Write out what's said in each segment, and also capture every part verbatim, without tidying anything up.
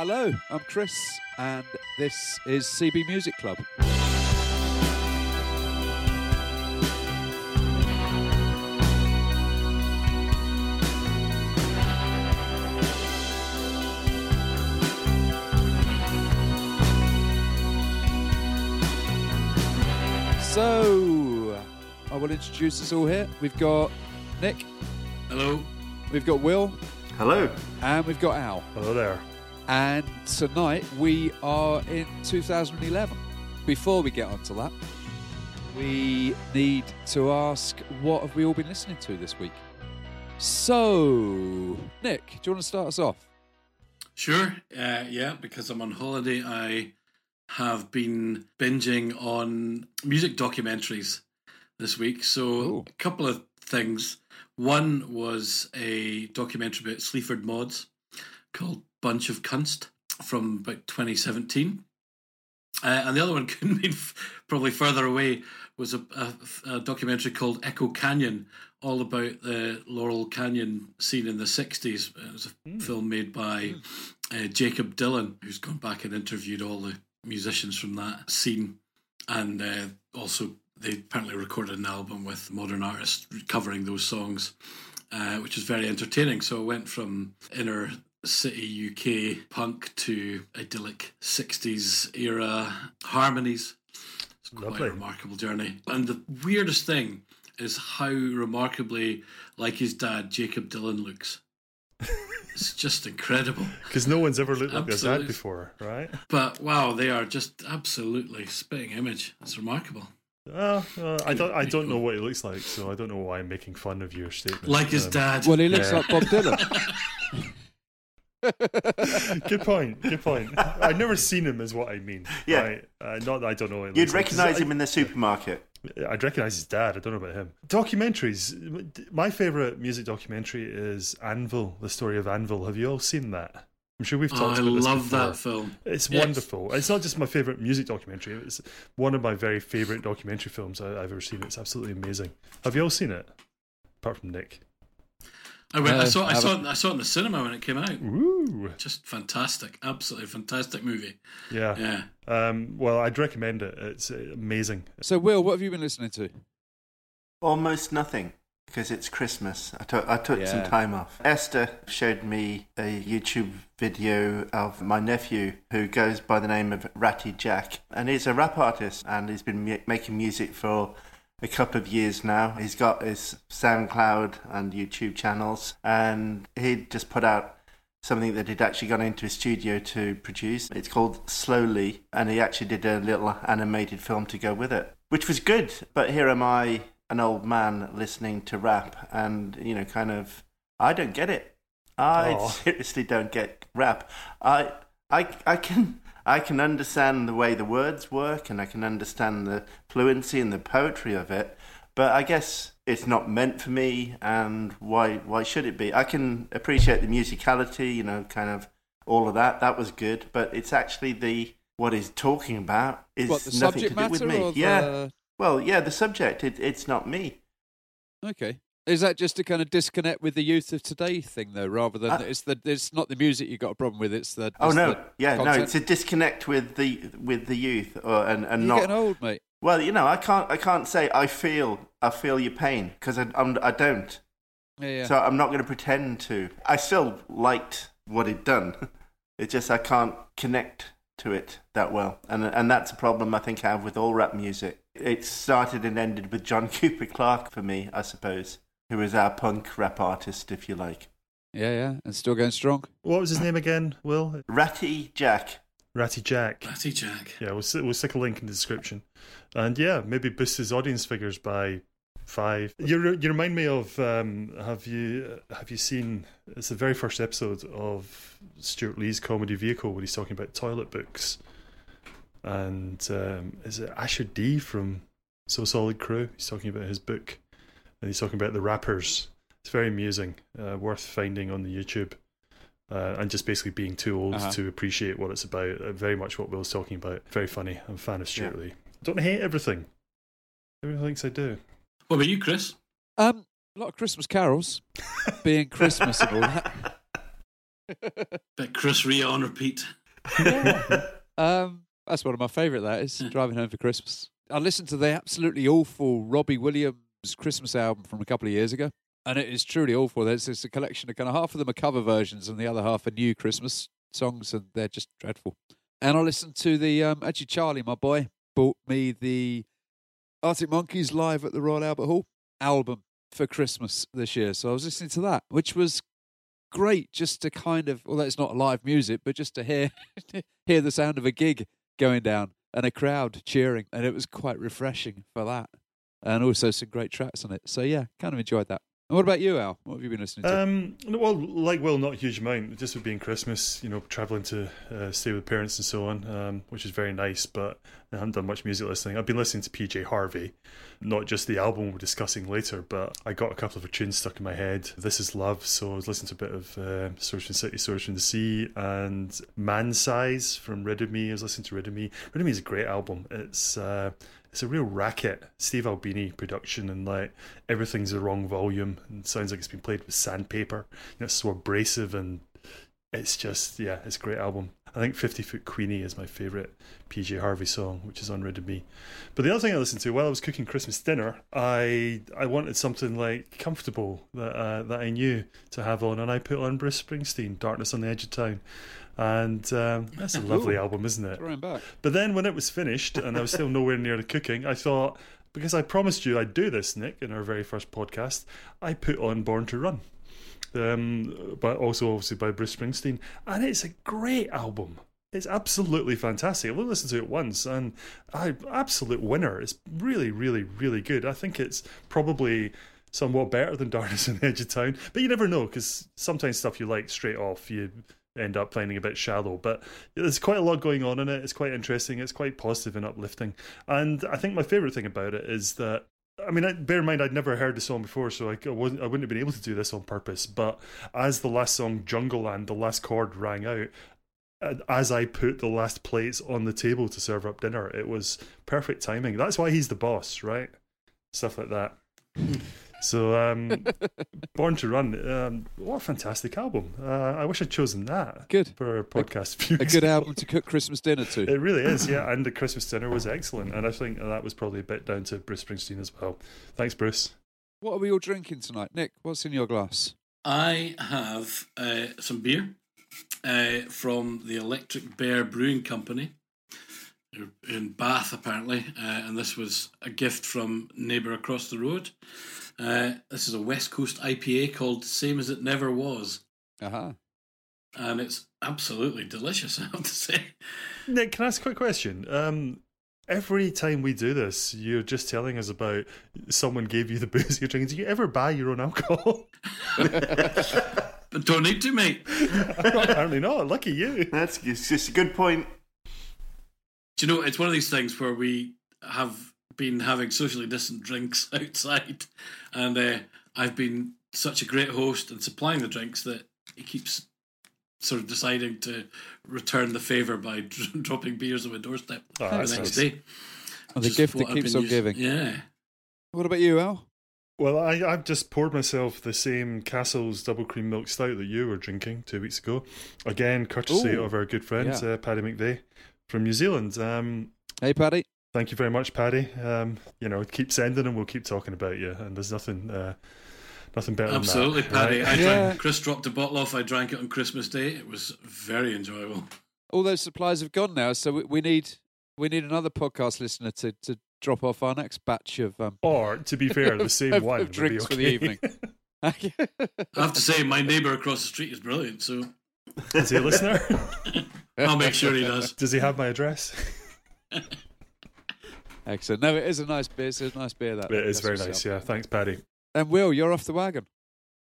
Hello, I'm Chris, and this is C B Music Club. So, I will introduce us all here. We've got Nick. Hello. We've got Will. Hello. And we've got Al. Hello there. And tonight we are in two thousand eleven. Before we get onto that, we need to ask, what have we all been listening to this week? So, Nick, do you want to start us off? Sure. Uh, yeah, because I'm on holiday, I have been binging on music documentaries this week. So, Ooh. a couple of things. One was a documentary about Sleaford Mods called Bunch of Cunst from about twenty seventeen. Uh, and the other one couldn't be f- probably further away was a, a, a documentary called Echo Canyon, all about the Laurel Canyon scene in the sixties. It was a mm. film made by uh, Jacob Dylan, who's gone back and interviewed all the musicians from that scene. And uh, also they apparently recorded an album with modern artists covering those songs, uh, which is very entertaining. So I went from inner city U K punk to idyllic sixties era harmonies. It's quite Lovely. a remarkable journey. And the weirdest thing is how remarkably like his dad, Jacob Dylan, looks. It's just incredible. Because no one's ever looked like his dad before, right? But wow, they are just absolutely spitting image. It's remarkable. Uh, uh, I don't. I don't know what he looks like, so I don't know why I'm making fun of your statement. Like his um, dad. Well, he looks yeah. like Bob Dylan. Good point. Good point. I've never seen him, is what I mean. Yeah. Right? Uh, not that I don't know. What You'd recognise like. him I, in the supermarket. I'd recognise his dad. I don't know about him. Documentaries. My favourite music documentary is Anvil. The story of Anvil. Have you all seen that? I'm sure we've talked oh, about this I love before. That film. It's yes. wonderful. It's not just my favourite music documentary. It's one of my very favourite documentary films I've ever seen. It's absolutely amazing. Have you all seen it? Apart from Nick. I went. Uh, I saw. I saw. It, I saw it in the cinema when it came out. Ooh. Just fantastic! Absolutely fantastic movie. Yeah. Yeah. Um, well, I'd recommend it. It's amazing. So, Will, what have you been listening to? Almost nothing, because it's Christmas. I took. I took yeah. some time off. Esther showed me a YouTube video of my nephew who goes by the name of Ratty Jack, and he's a rap artist, and he's been mu- making music for a couple of years now. He's got his SoundCloud and YouTube channels, and he just put out something that he'd actually gone into his studio to produce. It's called Slowly, and he actually did a little animated film to go with it, which was good. But here am I, an old man, listening to rap, and, you know, kind of, I don't get it. I Aww. seriously don't get rap. I, I, I can... I can understand the way the words work, and I can understand the fluency and the poetry of it, but I guess it's not meant for me, and why why should it be? I can appreciate the musicality, you know, kind of all of that. That was good, but it's actually the what he's talking about is what, the nothing to do with me. Yeah. The... Well, yeah, the subject, it, it's not me. Okay. Is that just to kind of disconnect with the youth of today thing, though, rather than uh, it's the it's not the music you got a problem with, it's the it's oh no, the yeah, content. no, it's a disconnect with the with the youth, or, and and You're not getting old, mate. Well, you know, I can't I can't say I feel I feel your pain because I I'm, I don't. Yeah, yeah. So I'm not going to pretend to. I still liked what he'd done. It's just I can't connect to it that well, and and that's a problem I think I have with all rap music. It started and ended with John Cooper Clarke for me, I suppose, who is our punk rap artist, if you like. Yeah, yeah, and still going strong. What was his name again, Will? Ratty Jack. Ratty Jack. Ratty Jack. Yeah, we'll, we'll stick a link in the description. And yeah, maybe boost his audience figures by five. You you remind me of, um, have you have you seen, it's the very first episode of Stuart Lee's Comedy Vehicle where he's talking about toilet books. And um, is it Asher D from So Solid Crew? He's talking about his book. And he's talking about the rappers. It's very amusing, uh, worth finding on the YouTube, uh, and just basically being too old uh-huh. to appreciate what it's about. Uh, very much what Will's talking about. Very funny. I'm a fan of Stuart yeah. Lee. I don't hate everything. Everyone thinks I do. What about you, Chris? Um, a lot of Christmas carols, being Christmas and all that. Bit Chris Rea on repeat. Yeah. um, that's one of my favourite, that is, Driving Home for Christmas. I listened to the absolutely awful Robbie Williams Christmas album from a couple of years ago, and it is truly awful. There's it's a collection of kind of half of them are cover versions and the other half are new Christmas songs, and they're just dreadful. And I listened to the, um, actually Charlie, my boy, bought me the Arctic Monkeys Live at the Royal Albert Hall album for Christmas this year. So I was listening to that, which was great just to kind of, although it's not live music, but just to hear hear the sound of a gig going down and a crowd cheering. And it was quite refreshing for that. And also some great tracks on it. So yeah, kind of enjoyed that. And what about you, Al? What have you been listening to? Um, well, like Will, not a huge amount. Just with being Christmas, you know, travelling to uh, stay with parents and so on, um, which is very nice, but I haven't done much music listening. I've been listening to P J Harvey, not just the album we're discussing later, but I got a couple of tunes stuck in my head. This Is Love, so I was listening to a bit of uh, Swords from the City, Swords from the Sea, and Man Size from Rid of Me. I was listening to Rid of Me. Rid of Me is a great album. It's... Uh, It's a real racket, Steve Albini production, and like everything's the wrong volume and sounds like it's been played with sandpaper. You know, it's so abrasive, and it's just, yeah, it's a great album. I think fifty Foot Queenie is my favourite P J Harvey song, which is on Rid of Me. But the other thing I listened to while I was cooking Christmas dinner, I I wanted something like comfortable that uh, that I knew to have on, and I put on Bruce Springsteen, Darkness on the Edge of Town. And um, that's a lovely Ooh, album, isn't it? Throwing back. But then when it was finished and I was still nowhere near the cooking, I thought, because I promised you I'd do this, Nick, in our very first podcast, I put on Born to Run, um, but also obviously by Bruce Springsteen. And it's a great album. It's absolutely fantastic. I've only listened to it once, and I absolute winner. It's really, really, really good. I think it's probably... somewhat better than Darkness on the Edge of Town, but you never know, because sometimes stuff you like straight off you end up finding a bit shallow. But there's quite a lot going on in it. It's quite interesting. It's quite positive and uplifting. And I think my favourite thing about it is that, I mean, bear in mind I'd never heard the song before, so I wasn't I wouldn't have been able to do this on purpose. But as the last song, Jungleland, the last chord rang out. As I put the last plates on the table to serve up dinner, it was perfect timing. That's why he's the boss, right? Stuff like that. So, um, Born to Run, um, what a fantastic album. Uh, I wish I'd chosen that good. for a podcast. A, a good album to cook Christmas dinner to. It really is, yeah, and the Christmas dinner was excellent, and I think that was probably a bit down to Bruce Springsteen as well. Thanks, Bruce. What are we all drinking tonight? Nick, what's in your glass? I have uh, some beer uh, from the Electric Bear Brewing Company in Bath, apparently, uh, and this was a gift from neighbour across the road. Uh, this is a West Coast I P A called Same As It Never Was. Uh-huh. And it's absolutely delicious, I have to say. Nick, can I ask a quick question? Um, every time we do this, you're just telling us about someone gave you the booze you're drinking. Do you ever buy your own alcohol? But don't need to, mate. Apparently not. Lucky you. That's just a good point. Do you know, it's one of these things where we have... been having socially distant drinks outside, and uh, I've been such a great host and supplying the drinks that he keeps sort of deciding to return the favour by d- dropping beers on my doorstep oh, the next nice. day. And the gift that keeps on using. giving. Yeah. What about you, Al? Well, I, I've just poured myself the same Castle's Double Cream Milk Stout that you were drinking two weeks ago. Again, courtesy Ooh, of our good friend, yeah. uh, Paddy McVeigh from New Zealand. Um, hey, Paddy. Thank you very much, Paddy. Um, you know, keep sending and we'll keep talking about you. And there's nothing uh, nothing better Absolutely, than that. Absolutely, Paddy. Right? I yeah. drank, Chris dropped a bottle off. I drank it on Christmas Day. It was very enjoyable. All those supplies have gone now, so we, we need we need another podcast listener to, to drop off our next batch of... Um, or, to be fair, the same wine would drinks be okay. for the evening. I have to say, my neighbour across the street is brilliant, so... Is he a listener? I'll make sure he does. Does he have my address? Excellent. No, it is a nice beer. It's a nice beer, that. It is very nice, yeah. Thanks, Paddy. And Will, you're off the wagon.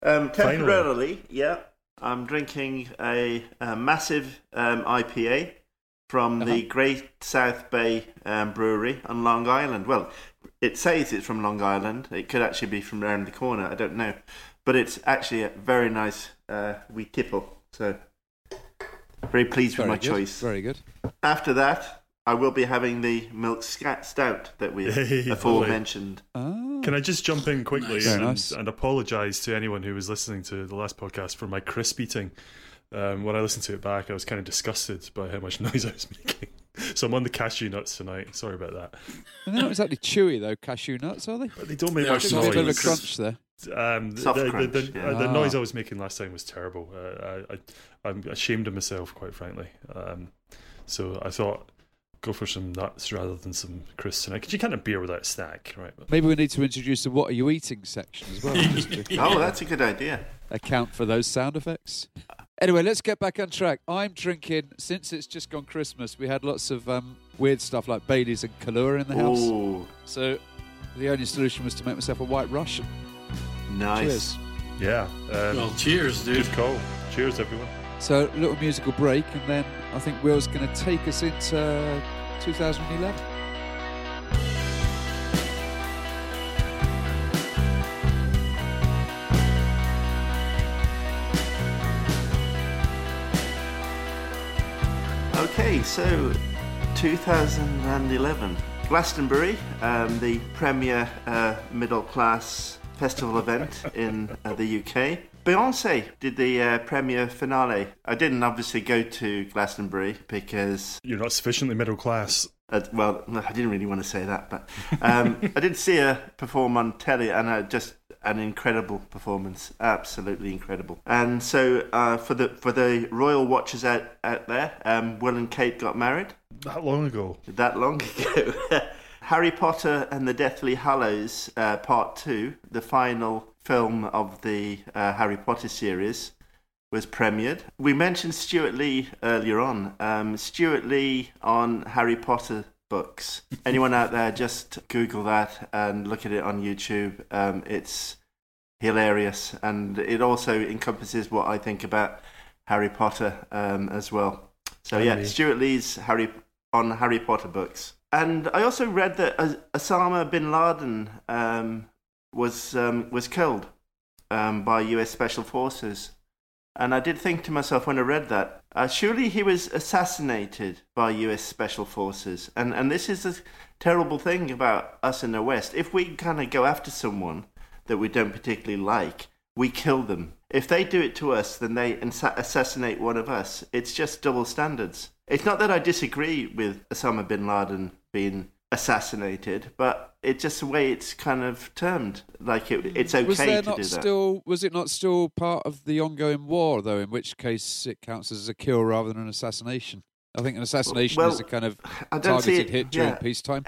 Um, temporarily, Finally. yeah. I'm drinking a, a massive um, I P A from uh-huh. the Great South Bay um, Brewery on Long Island. Well, it says it's from Long Island. It could actually be from around the corner. I don't know. But it's actually a very nice uh, wee tipple. So, very pleased very with my good. choice. Very good. After that... I will be having the milk stout that we hey, aforementioned. Oh. Can I just jump in quickly nice. and, nice. and apologise to anyone who was listening to the last podcast for my crisp eating? um, when I listened to it back, I was kind of disgusted by how much noise I was making. So I'm on the cashew nuts tonight. Sorry about that. They're not exactly chewy, though, cashew nuts, are they? But they don't make they much noise. There's a bit of a crunch there. Um, the, the, crunch, the, yeah. uh, the noise I was making last time was terrible. Uh, I, I, I'm ashamed of myself, quite frankly. Um, so I thought, go for some nuts rather than some crisps tonight, because you can't have beer without a snack, right? Maybe we need to introduce the "What are you eating?" section as well. Yeah. Oh, that's a good idea. Account for those sound effects. Anyway, let's get back on track. I'm drinking, since it's just gone Christmas, we had lots of um, weird stuff like Baileys and Kahlua in the house. Ooh. So the only solution was to make myself a White Russian. Nice. Cheers. Yeah. Um, well, cheers, dude. Good call. Cheers, everyone. So a little musical break, and then I think Will's going to take us into twenty eleven. Okay, so twenty eleven. Glastonbury, um, the premier uh, middle-class festival event in uh, the U K. Beyonce did the uh, premiere finale. I didn't obviously go to Glastonbury because... You're not sufficiently middle class. Uh, well, I didn't really want to say that, but um, I did see her perform on telly, and I just... an incredible performance, absolutely incredible. And so uh, for the for the royal watchers out, out there, um, Will and Kate got married. That long ago. That long ago. Harry Potter and the Deathly Hallows uh, Part two, the final... film of the uh, Harry Potter series, was premiered. We mentioned Stuart Lee earlier on. Um, Stuart Lee on Harry Potter books. Anyone out there, just Google that and look at it on YouTube. Um, it's hilarious, and it also encompasses what I think about Harry Potter um, as well. So yeah, Stuart Lee's Harry on Harry Potter books. And I also read that Osama bin Laden um, was um, was killed um, by U S Special Forces. And I did think to myself when I read that, uh, surely he was assassinated by U S Special Forces. And and this is the terrible thing about us in the West. If we kind of go after someone that we don't particularly like, we kill them. If they do it to us, then they insa- assassinate one of us. It's just double standards. It's not that I disagree with Osama bin Laden being assassinated, but it's just the way it's kind of termed. Like it, it's okay was there to not do that. Still, was it not still part of the ongoing war, though? In which case, it counts as a kill rather than an assassination. I think an assassination well, is a kind of targeted it, hit during yeah. peacetime.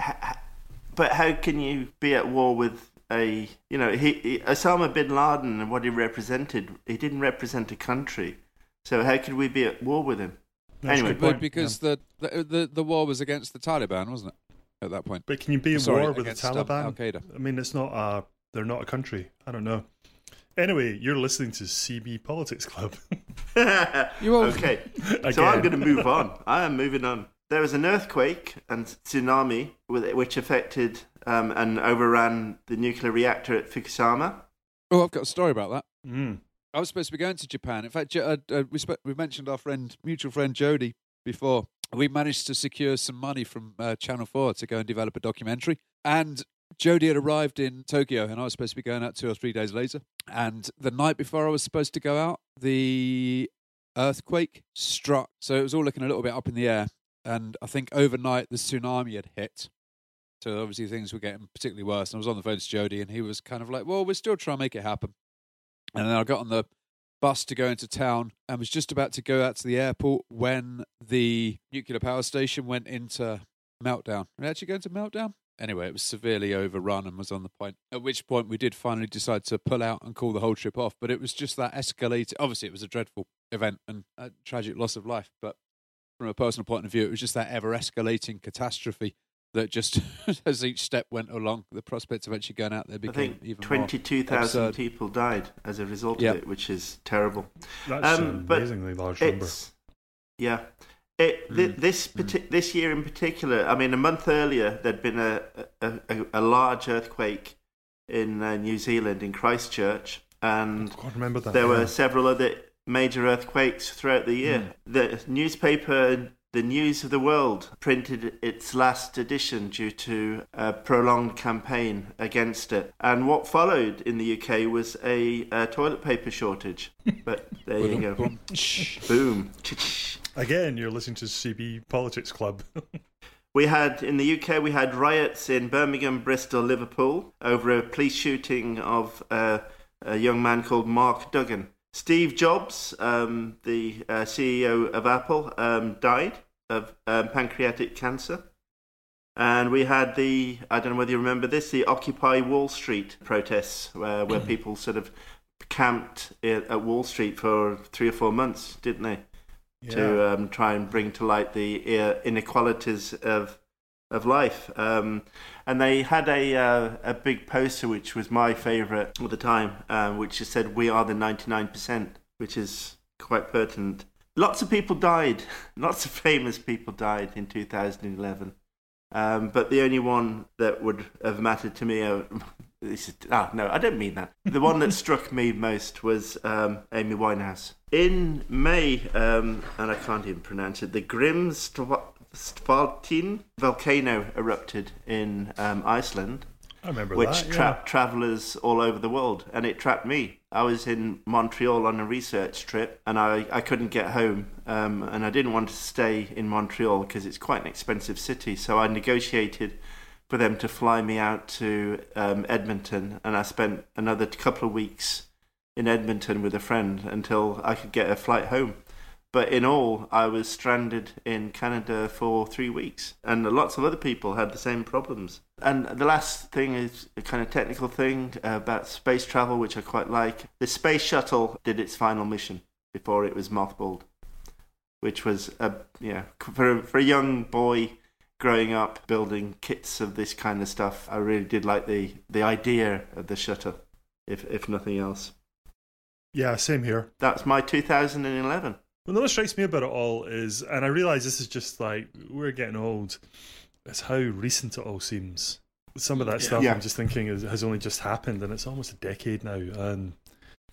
But how can you be at war with a, you know, he, he, Osama bin Laden and what he represented? He didn't represent a country, so how could we be at war with him? That's anyway, but because yeah. the, the the the war was against the Taliban, wasn't it? At that point, but can you be in Sorry, war with the Taliban? Um, Al-Qaeda. I mean, it's not a, they're not a country. I don't know. Anyway, you're listening to C B Politics Club. You okay? So I'm going to move on. I am moving on. There was an earthquake and tsunami which affected um, and overran the nuclear reactor at Fukushima. Oh, I've got a story about that. Mm. I was supposed to be going to Japan. In fact, uh, uh, we sp- we mentioned our friend, mutual friend Jody before. We managed to secure some money from uh, Channel four to go and develop a documentary. And Jody had arrived in Tokyo, and I was supposed to be going out two or three days later. And the night before I was supposed to go out, the earthquake struck. So it was all looking a little bit up in the air. And I think overnight the tsunami had hit. So obviously things were getting particularly worse. And I was on the phone to Jody, and he was kind of like, well, we're still trying to make it happen. And then I got on the bus to go into town and was just about to go out to the airport when the nuclear power station went into meltdown. Were they actually going to meltdown? Anyway, it was severely overrun and was on the point, at which point we did finally decide to pull out and call the whole trip off. But it was just that escalated. Obviously, it was a dreadful event and a tragic loss of life. But from a personal point of view, it was just that ever-escalating catastrophe that just, as each step went along, the prospects of actually going out there became I think even twenty-two thousand people died as a result yep. of it, which is terrible. That's um, an amazingly large number. Yeah. It, th- mm. This mm. this year in particular, I mean, a month earlier, there'd been a, a, a, a large earthquake in uh, New Zealand, in Christchurch, and I can't remember that, there yeah. were several other major earthquakes throughout the year. Mm. The newspaper... The News of the World printed its last edition due to a prolonged campaign against it. And what followed in the U K was a, a toilet paper shortage. But there you go. Boom. Again, you're listening to C B Politics Club. We had, in the U K, we had riots in Birmingham, Bristol, Liverpool over a police shooting of uh, a young man called Mark Duggan. Steve Jobs, um, the uh, C E O of Apple, um, died of um, pancreatic cancer. And we had the, I don't know whether you remember this, the Occupy Wall Street protests, uh, where people sort of camped at Wall Street for three or four months, didn't they? Yeah. To um, try and bring to light the inequalities of of life. Um, and they had a uh, a big poster, which was my favourite at the time, uh, which just said, "We are the ninety-nine percent, which is quite pertinent. Lots of people died. Lots of famous people died in two thousand eleven. Um, but the only one that would have mattered to me... Uh, This is, ah, no, I don't mean that. The one that struck me most was um, Amy Winehouse. In May, um, and I can't even pronounce it, the Grimsvatn volcano erupted in um, Iceland. I remember which that, Which yeah. trapped travellers all over the world, and it trapped me. I was in Montreal on a research trip, and I, I couldn't get home, um, and I didn't want to stay in Montreal because it's quite an expensive city, so I negotiated for them to fly me out to um, Edmonton, and I spent another couple of weeks in Edmonton with a friend until I could get a flight home. But in all, I was stranded in Canada for three weeks, and lots of other people had the same problems. And the last thing is a kind of technical thing about space travel, which I quite like. The space shuttle did its final mission before it was mothballed, which was a yeah for a, for a young boy growing up, building kits of this kind of stuff. I really did like the, the idea of the shuttle, if if nothing else. Yeah, same here. That's my two thousand eleven. Well, what strikes me about it all is, and I realise this is just like, we're getting old, it's how recent it all seems. Some of that stuff yeah. I'm just thinking is, has only just happened, and it's almost a decade now. And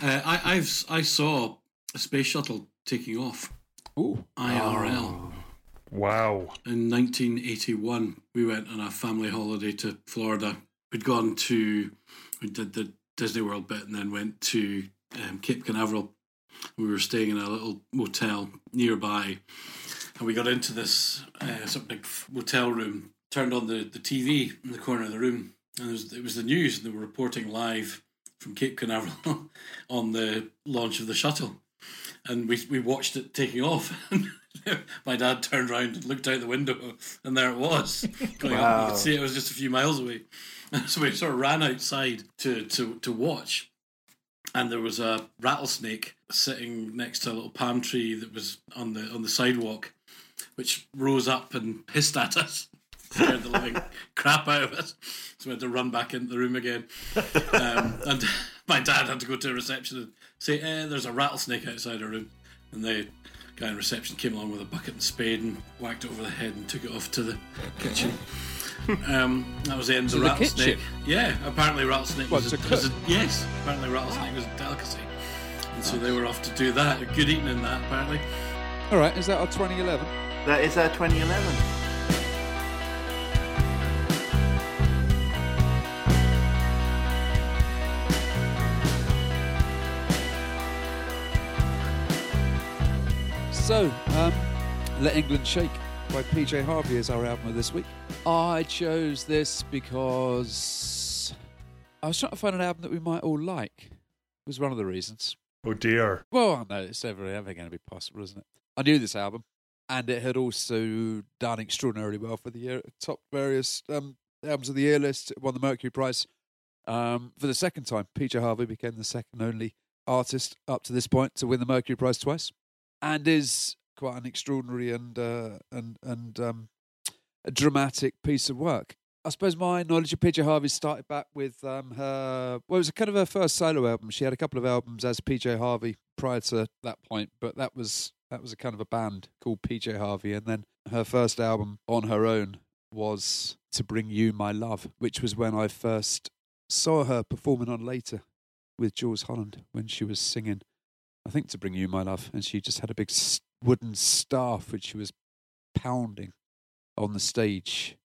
uh, I I've I saw a space shuttle taking off. Ooh. I R L. Oh. Wow. In nineteen eighty-one, we went on a family holiday to Florida. We'd gone to, we did the Disney World bit and then went to um, Cape Canaveral. We were staying in a little motel nearby, and we got into this uh, sort of big motel room, turned on the, the T V in the corner of the room, and it was, it was the news, and they were reporting live from Cape Canaveral on the launch of the shuttle. And we we watched it taking off. My dad turned around and looked out the window, and there it was. Going wow. up. You could see it was just a few miles away. So we sort of ran outside to, to, to watch. And there was a rattlesnake sitting next to a little palm tree that was on the on the sidewalk, which rose up and hissed at us. Scared the living crap out of us. So we had to run back into the room again. Um, and my dad had to go to a reception and say, eh, there's a rattlesnake outside our room. And they... guy in reception came along with a bucket and spade and whacked it over the head and took it off to the kitchen. Um, that was the end of the rattlesnake. Kitchen? Yeah, apparently rattlesnake what, was, a, was a yes, apparently rattlesnake wow. was a delicacy, and so they were off to do that. A good eating in that, apparently. All right, is that our twenty eleven? That is our twenty eleven. So, um, Let England Shake by P J Harvey is our album of this week. I chose this because I was trying to find an album that we might all like. It was one of the reasons. Oh dear. Well, no, it's never ever going to be possible, isn't it? I knew this album, and it had also done extraordinarily well for the year. It topped various um, albums of the year list. It won the Mercury Prize. Um, for the second time, P J Harvey became the second only artist up to this point to win the Mercury Prize twice. And is quite an extraordinary and uh, and and um, a dramatic piece of work. I suppose my knowledge of P J Harvey started back with um, her. Well, it was kind of her first solo album. She had a couple of albums as P J Harvey prior to that point, but that was that was a kind of a band called P J Harvey. And then her first album on her own was To Bring You My Love, which was when I first saw her performing on Later with Jules Holland when she was singing, I think, To Bring You My Love, and she just had a big wooden staff which she was pounding on the stage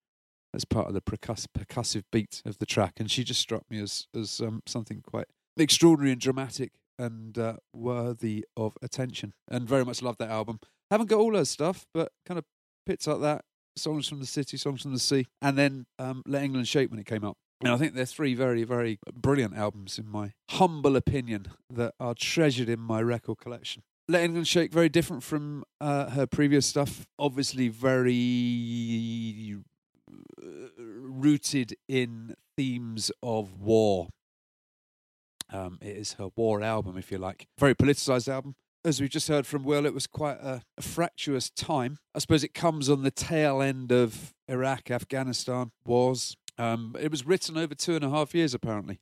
as part of the percuss- percussive beat of the track. And she just struck me as, as um, something quite extraordinary and dramatic and uh, worthy of attention. And very much love that album. Haven't got all her stuff, but kind of bits like that, Songs from the City, Songs from the Sea, and then um, Let England Shake when it came out. And I think they're three very, very brilliant albums, in my humble opinion, that are treasured in my record collection. Let England Shake, very different from uh, her previous stuff. Obviously very rooted in themes of war. Um, it is her war album, if you like. Very politicised album. As we just heard from Will, it was quite a, a fractious time. I suppose it comes on the tail end of Iraq, Afghanistan wars. Um, it was written over two and a half years, apparently,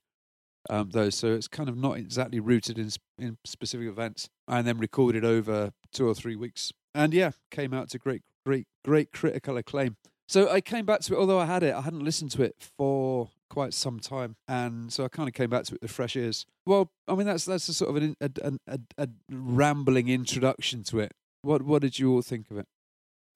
um, though, so it's kind of not exactly rooted in, in specific events, and then recorded over two or three weeks. And yeah, came out to great, great, great critical acclaim. So I came back to it, although I had it, I hadn't listened to it for quite some time, and so I kind of came back to it with fresh ears. Well, I mean, that's that's a sort of an, a, a, a rambling introduction to it. What what did you all think of it?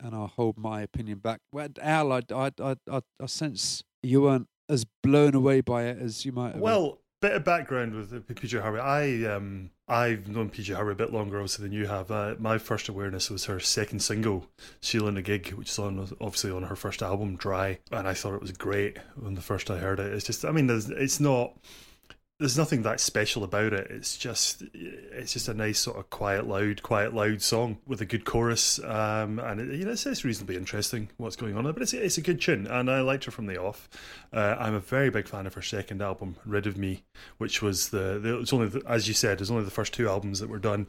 And I'll hold my opinion back. Well, Al, I I I I sense you weren't as blown away by it as you might have. Well, bit of background with P J Harvey. I um I've known P J Harvey a bit longer also than you have. Uh, my first awareness was her second single, Sheila in a Gig, which is on obviously on her first album, Dry, and I thought it was great when the first I heard it. It's just, I mean, there's, it's not, there's nothing that special about it. It's just, it's just a nice sort of quiet, loud, quiet, loud song with a good chorus, um, and it, you know, it's, it's reasonably interesting what's going on there, but it's it's a good tune, and I liked her from the off. Uh, I'm a very big fan of her second album, Rid of Me, which was the, the it's only the, as you said, it's only the first two albums that were done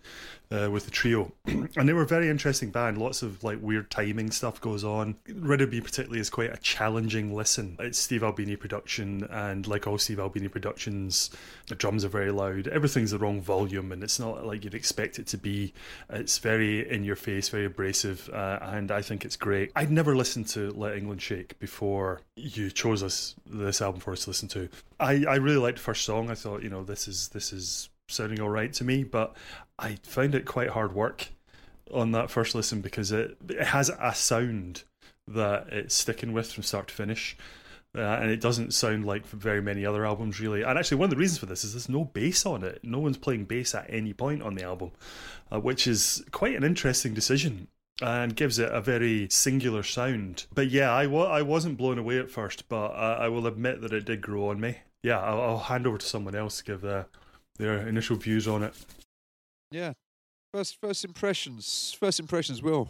uh, with the trio, and they were a very interesting band. Lots of like weird timing stuff goes on. Rid of Me particularly is quite a challenging listen. It's Steve Albini production, and like all Steve Albini productions, the drums are very loud, everything's the wrong volume, and it's not like you'd expect it to be. It's very in your face, very abrasive, uh, and I think it's great. I'd never listened to Let England Shake before you chose us this album for us to listen to. I, I really liked the first song. I thought, you know, this is this is sounding all right to me, but I found it quite hard work on that first listen because it, it has a sound that it's sticking with from start to finish. Uh, and it doesn't sound like very many other albums, really. And actually, one of the reasons for this is there's no bass on it. No one's playing bass at any point on the album, uh, which is quite an interesting decision and gives it a very singular sound. But yeah, I, wa- I wasn't blown away at first, but uh, I will admit that it did grow on me. Yeah, I'll, I'll hand over to someone else to give uh, their initial views on it. Yeah, first first impressions. First impressions, Will.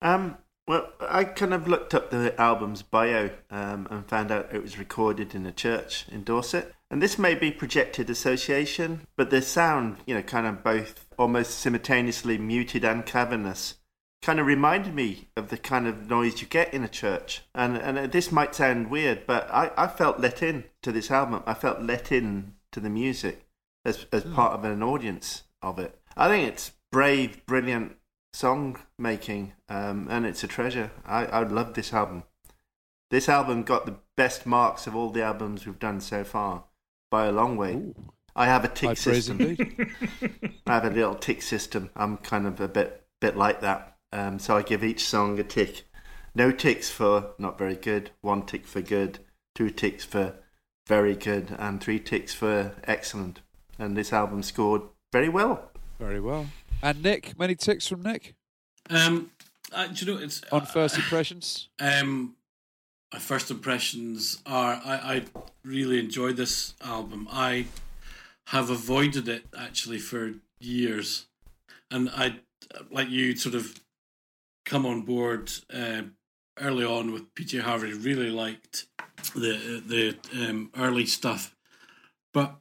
Um... Well, I kind of looked up the album's bio um, and found out it was recorded in a church in Dorset. And this may be projected association, but the sound, you know, kind of both almost simultaneously muted and cavernous, kind of reminded me of the kind of noise you get in a church. And and this might sound weird, but I, I felt let in to this album. I felt let in to the music as as mm. part of an audience of it. I think it's brave, brilliant song making, um, and it's a treasure. I, I love this album. This album got the best marks of all the albums we've done so far by a long way. Ooh. I have a tick High system. I have a little tick system. I'm kind of a bit bit like that. Um, so I give each song a tick. No ticks for not very good, one tick for good, two ticks for very good, and three ticks for excellent. And this album scored very well. Very well. And Nick, many ticks from Nick? Um, uh, do you know, it's on first impressions. Uh, um, my first impressions are I, I really enjoyed this album. I have avoided it actually for years, and I like you sort of come on board uh, early on with P J Harvey. Really liked the the um, early stuff, but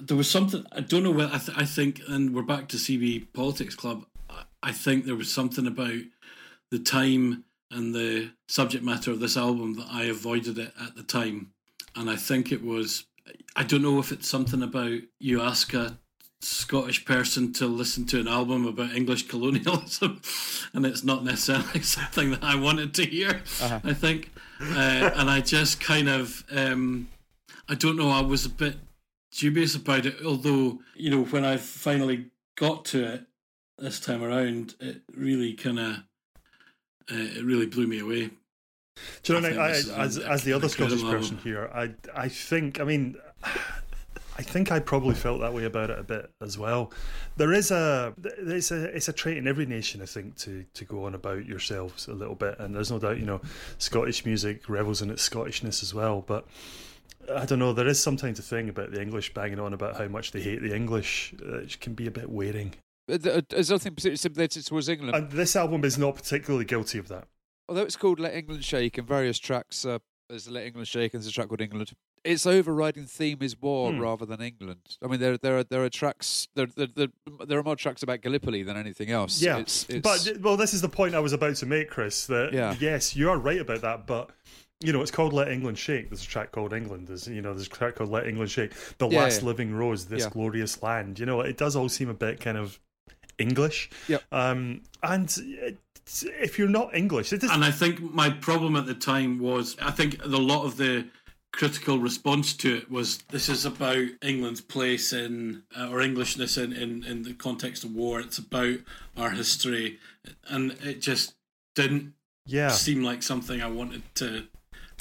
there was something, I don't know what, I, th- I think, and we're back to C B Politics Club, I think there was something about the time and the subject matter of this album that I avoided it at the time. And I think it was, I don't know if it's something about you ask a Scottish person to listen to an album about English colonialism and it's not necessarily something that I wanted to hear, uh-huh. I think. Uh, and I just kind of, um, I don't know, I was a bit dubious about it, although, you know, when I finally got to it this time around, it really kind of uh, it really blew me away. Do you know, I I, I, as, an, as the other Scottish person album. here, I, I think, I mean, I think I probably felt that way about it a bit as well. There is a, it's a, it's a trait in every nation, I think, to, to go on about yourselves a little bit. And there's no doubt, you know, Scottish music revels in its Scottishness as well. But I don't know, there is sometimes a thing about the English banging on about how much they hate the English. It can be a bit wearing. There's nothing particularly sympathetic towards England. And this album is not particularly guilty of that. Although it's called Let England Shake, and various tracks, uh, there's Let England Shake and there's a track called England. Its overriding theme is war hmm. rather than England. I mean, there there are there are tracks there there, there, there are more tracks about Gallipoli than anything else. Yeah, it's, it's... but well, this is the point I was about to make, Chris. That yeah. yes, you are right about that, but. You know, it's called Let England Shake. There's a track called England. There's, you know, there's a track called Let England Shake. The yeah, last yeah. living rose, this yeah. glorious land. You know, it does all seem a bit kind of English. Yeah. Um, and if you're not English, it doesn't... And I think my problem at the time was, I think a lot of the critical response to it was, this is about England's place in, uh, or Englishness in, in, in the context of war. It's about our history. And it just didn't yeah. seem like something I wanted to...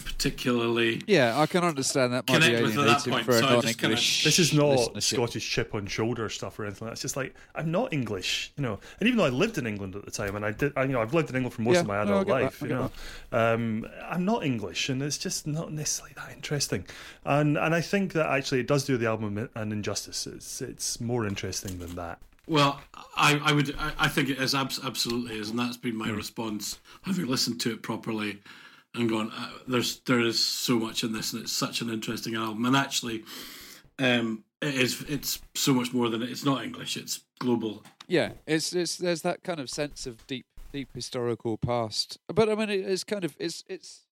particularly yeah I can understand that might be alienating for a non-English. This is not Scottish chip on shoulder stuff or anything like that. It's just like, I'm not English, you know. And even though I lived in England at the time, and I did I, you know I've lived in England for most yeah, of my adult no, life, you know, um, I'm not English, and it's just not necessarily that interesting. And and I think that actually it does do the album an injustice. It's it's more interesting than that. Well, I, I would I, I think it is abs- absolutely is, and that's been my mm. response, having listened to it properly. I'm going, uh, there's, there is so much in this, and it's such an interesting album. And actually, um, it is, it's so much more than it. It's not English, it's global. Yeah, it's, it's, there's that kind of sense of deep, deep historical past. But I mean, it, it's kind of, it's, it's,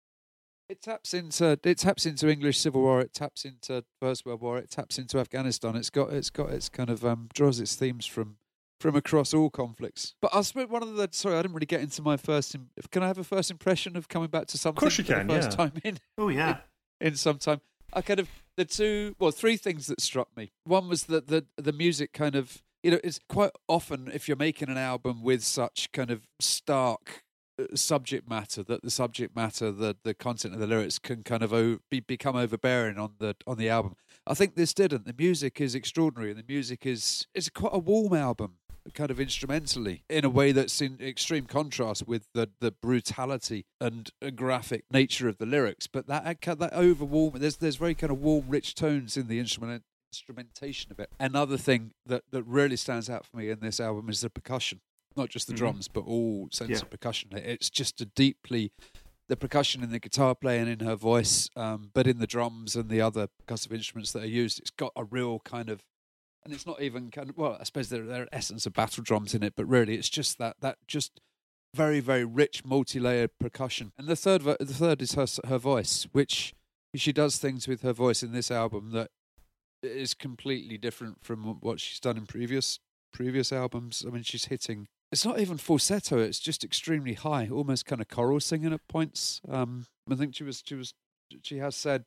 it taps into, it taps into English Civil War, it taps into First World War, it taps into Afghanistan. It's got, it's got, it's kind of, um, draws its themes from, from across all conflicts. But I suppose one of the... Sorry, I didn't really get into my first... Im- can I have a first impression of coming back to something? Of course you can, the first yeah. time in, oh, yeah. In, in some time. I kind of... The two... Well, three things that struck me. One was that the, the music kind of... You know, it's quite often, if you're making an album with such kind of stark subject matter, that the subject matter, the, the content of the lyrics can kind of o- be, become overbearing on the on the album. I think this didn't. The music is extraordinary, and the music is... It's quite a warm album, kind of instrumentally, in a way that's in extreme contrast with the, the brutality and graphic nature of the lyrics. But that that overwhelming, there's there's very kind of warm, rich tones in the instrument instrumentation of it. Another thing that, that really stands out for me in this album is the percussion, not just the mm-hmm. drums, but all sense yeah. of percussion. It's just a deeply the percussion in the guitar playing in her voice, um, but in the drums and the other percussive instruments that are used, it's got a real kind of... And it's not even kind of, well, I suppose there, there are essence of battle drums in it, but really it's just that that just very, very rich, multi-layered percussion. And the third, the third is her her voice, which she does things with her voice in this album that is completely different from what she's done in previous previous albums. I mean, she's hitting. It's not even falsetto; it's just extremely high, almost kind of choral singing at points. Um, I think she was she was she has said,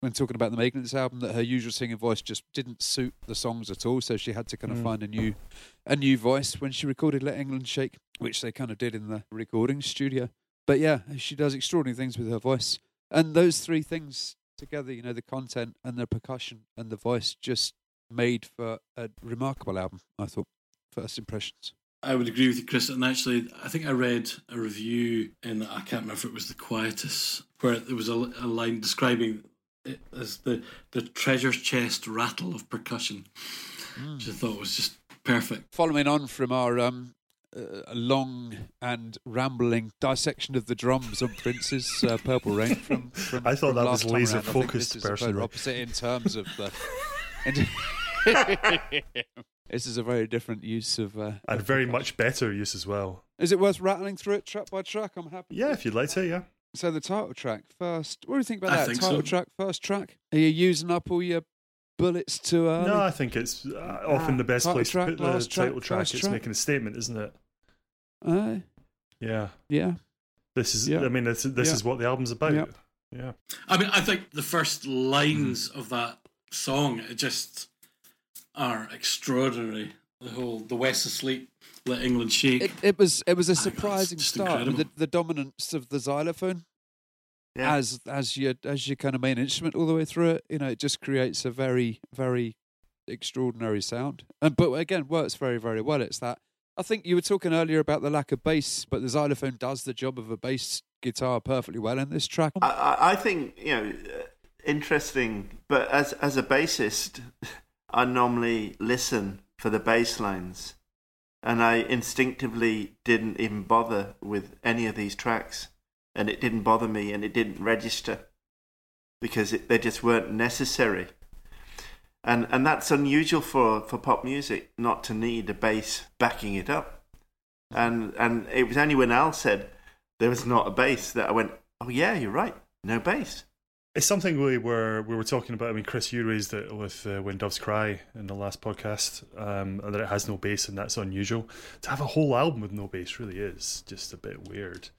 when talking about the making of this album, that her usual singing voice just didn't suit the songs at all, so she had to kind of mm. find a new a new voice when she recorded Let England Shake, which they kind of did in the recording studio. But yeah, she does extraordinary things with her voice. And those three things together, you know, the content and the percussion and the voice, just made for a remarkable album, I thought. First impressions. I would agree with you, Chris. And actually, I think I read a review in, I can't remember if it was The Quietest, where there was a, a line describing... It is the, the treasure chest rattle of percussion, mm. which I thought was just perfect. Following on from our um, uh, long and rambling dissection of the drums on Prince's uh, Purple Rain, from, from I thought from that was laser focused. Personally, opposite in terms of the. This is a very different use of, uh, and very much better use as well. Is it worth rattling through it track by track? I'm happy. Yeah, if you'd like to. Yeah. So the title track first. What do you think about I that? Think title so. track first track. Are you using up all your bullets too early? No, I think it's uh, often ah, the best place track, to put the title track. track. It's track. making a statement, isn't it? Uh, yeah. Yeah. This is. Yeah. I mean, this, this yeah. is what the album's about. Yeah. yeah. I mean, I think the first lines mm. of that song just are extraordinary. The whole "The West Asleep." Let England Shake. It, it was it was a surprising oh, start. The, the dominance of the xylophone yeah. as as your as your kind of main instrument all the way through it. You know, it just creates a very very extraordinary sound. And but again, works very very well. It's that I think you were talking earlier about the lack of bass, but the xylophone does the job of a bass guitar perfectly well in this track. I, I think you know interesting, but as as a bassist, I normally listen for the bass lines. And I instinctively didn't even bother with any of these tracks. And it didn't bother me and it didn't register because it, they just weren't necessary. And and that's unusual for, for pop music, not to need a bass backing it up. And and it was only when Al said there was not a bass that I went, oh yeah, you're right, no bass. It's something we were we were talking about. I mean, Chris, you raised it with uh, When Doves Cry in the last podcast, um, that it has no bass and that's unusual. To have a whole album with no bass really is just a bit weird.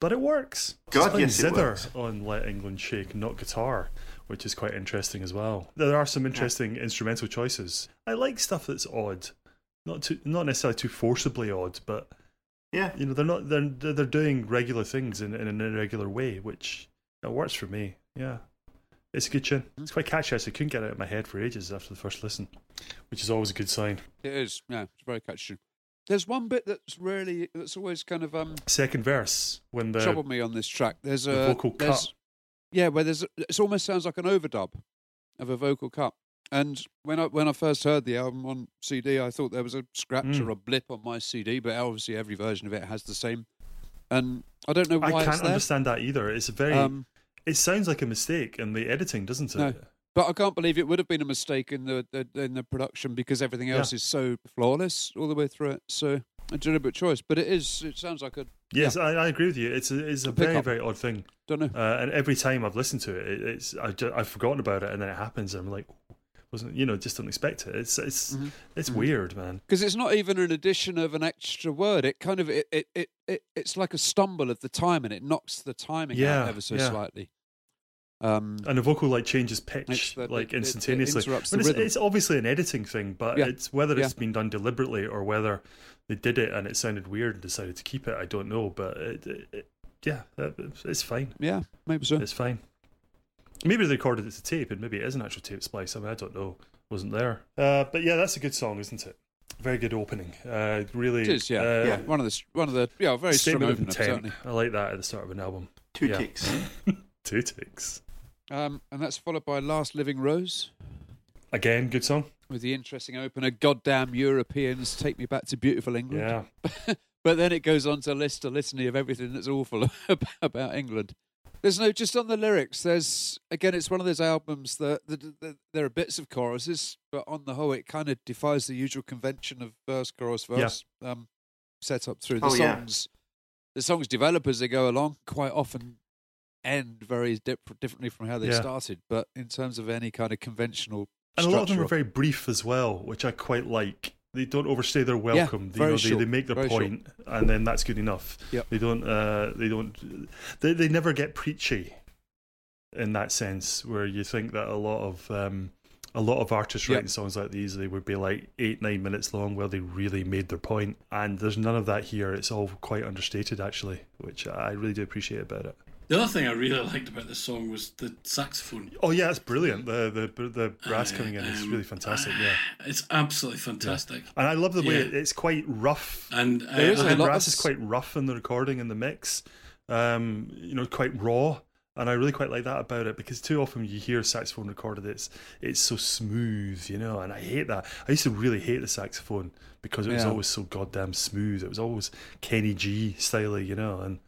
But it works. God, yes, it works. On Let England Shake, not guitar, which is quite interesting as well. There are some interesting yeah. instrumental choices. I like stuff that's odd. Not too, not necessarily too forcibly odd, but yeah, you know, they're not they're they're doing regular things in, in an irregular way, which it works for me. Yeah, it's a good tune. It's quite catchy. I couldn't get it out of my head for ages after the first listen, which is always a good sign. It is, yeah, it's a very catchy. There's one bit that's really, that's always kind of... um second verse, when the... troubled me on this track. There's a... the vocal cut. Yeah, where there's... it almost sounds like an overdub of a vocal cut. And when I when I first heard the album on C D, I thought there was a scratch mm. or a blip on my C D, but obviously every version of it has the same. And I don't know why it's there. I can't understand that either. It's a very... Um, it sounds like a mistake in the editing, doesn't it? No, but I can't believe it would have been a mistake in the, the in the production because everything else yeah. is so flawless all the way through it. So a deliberate choice, but it is. It sounds like a yes. Yeah. I, I agree with you. It's a, it's a, a very very odd thing. Don't know. Uh, and every time I've listened to it, it it's I just, I've forgotten about it, and then it happens, and I'm like, wasn't you know? Just didn't expect it. It's it's mm-hmm. it's mm-hmm. weird, man. Because it's not even an addition of an extra word. It kind of it it, it it it's like a stumble of the time, and it knocks the timing yeah, out ever so yeah. slightly. Um, and the vocal like changes pitch the, like it, instantaneously. It, it I mean, it's, it's obviously an editing thing, but yeah. it's whether it's yeah. been done deliberately or whether they did it and it sounded weird and decided to keep it. I don't know, but it, it, it, yeah, it's fine. Yeah, maybe so. It's fine. Maybe they recorded it to tape, and maybe it is an actual tape splice. I mean, I don't know. It wasn't there. Uh, but yeah, that's a good song, isn't it? Very good opening. Uh, really, it is. Yeah, uh, yeah. One of the one of the yeah very statement of intent. Certainly. I like that at the start of an album. Two yeah. ticks. Two ticks. Um, and that's followed by Last Living Rose. Again, good song. With the interesting opener, Goddamn Europeans, Take Me Back to Beautiful England. Yeah. But then it goes on to list a litany of everything that's awful about England. There's no, just on the lyrics, there's, again, it's one of those albums that, that, that, that there are bits of choruses, but on the whole, it kind of defies the usual convention of verse, chorus, verse, yeah. um, set up through the oh, songs. Yeah. The songs develop as they go along, quite often end very dip- differently from how they yeah. started, but in terms of any kind of conventional and a lot of them are very brief as well, which I quite like. They don't overstay their welcome. Yeah, very you know, short. They, they make their very point, short. And then that's good enough. Yep. They don't. Uh, they don't. They they never get preachy, in that sense, where you think that a lot of um, a lot of artists yep. writing songs like these, they would be like eight nine minutes long, where they really made their point. And there's none of that here. It's all quite understated, actually, which I really do appreciate about it. The other thing I really liked about this song was the saxophone. Oh yeah, it's brilliant. The the the brass uh, coming in is um, really fantastic. Yeah, it's absolutely fantastic. Yeah. And I love the way yeah. it's quite rough. And uh, there is the brass of... is quite rough in the recording and the mix. Um, you know, quite raw. And I really quite like that about it because too often you hear saxophone recorded, it's it's so smooth, you know. And I hate that. I used to really hate the saxophone because it was yeah. always so goddamn smooth. It was always Kenny G style, you know. And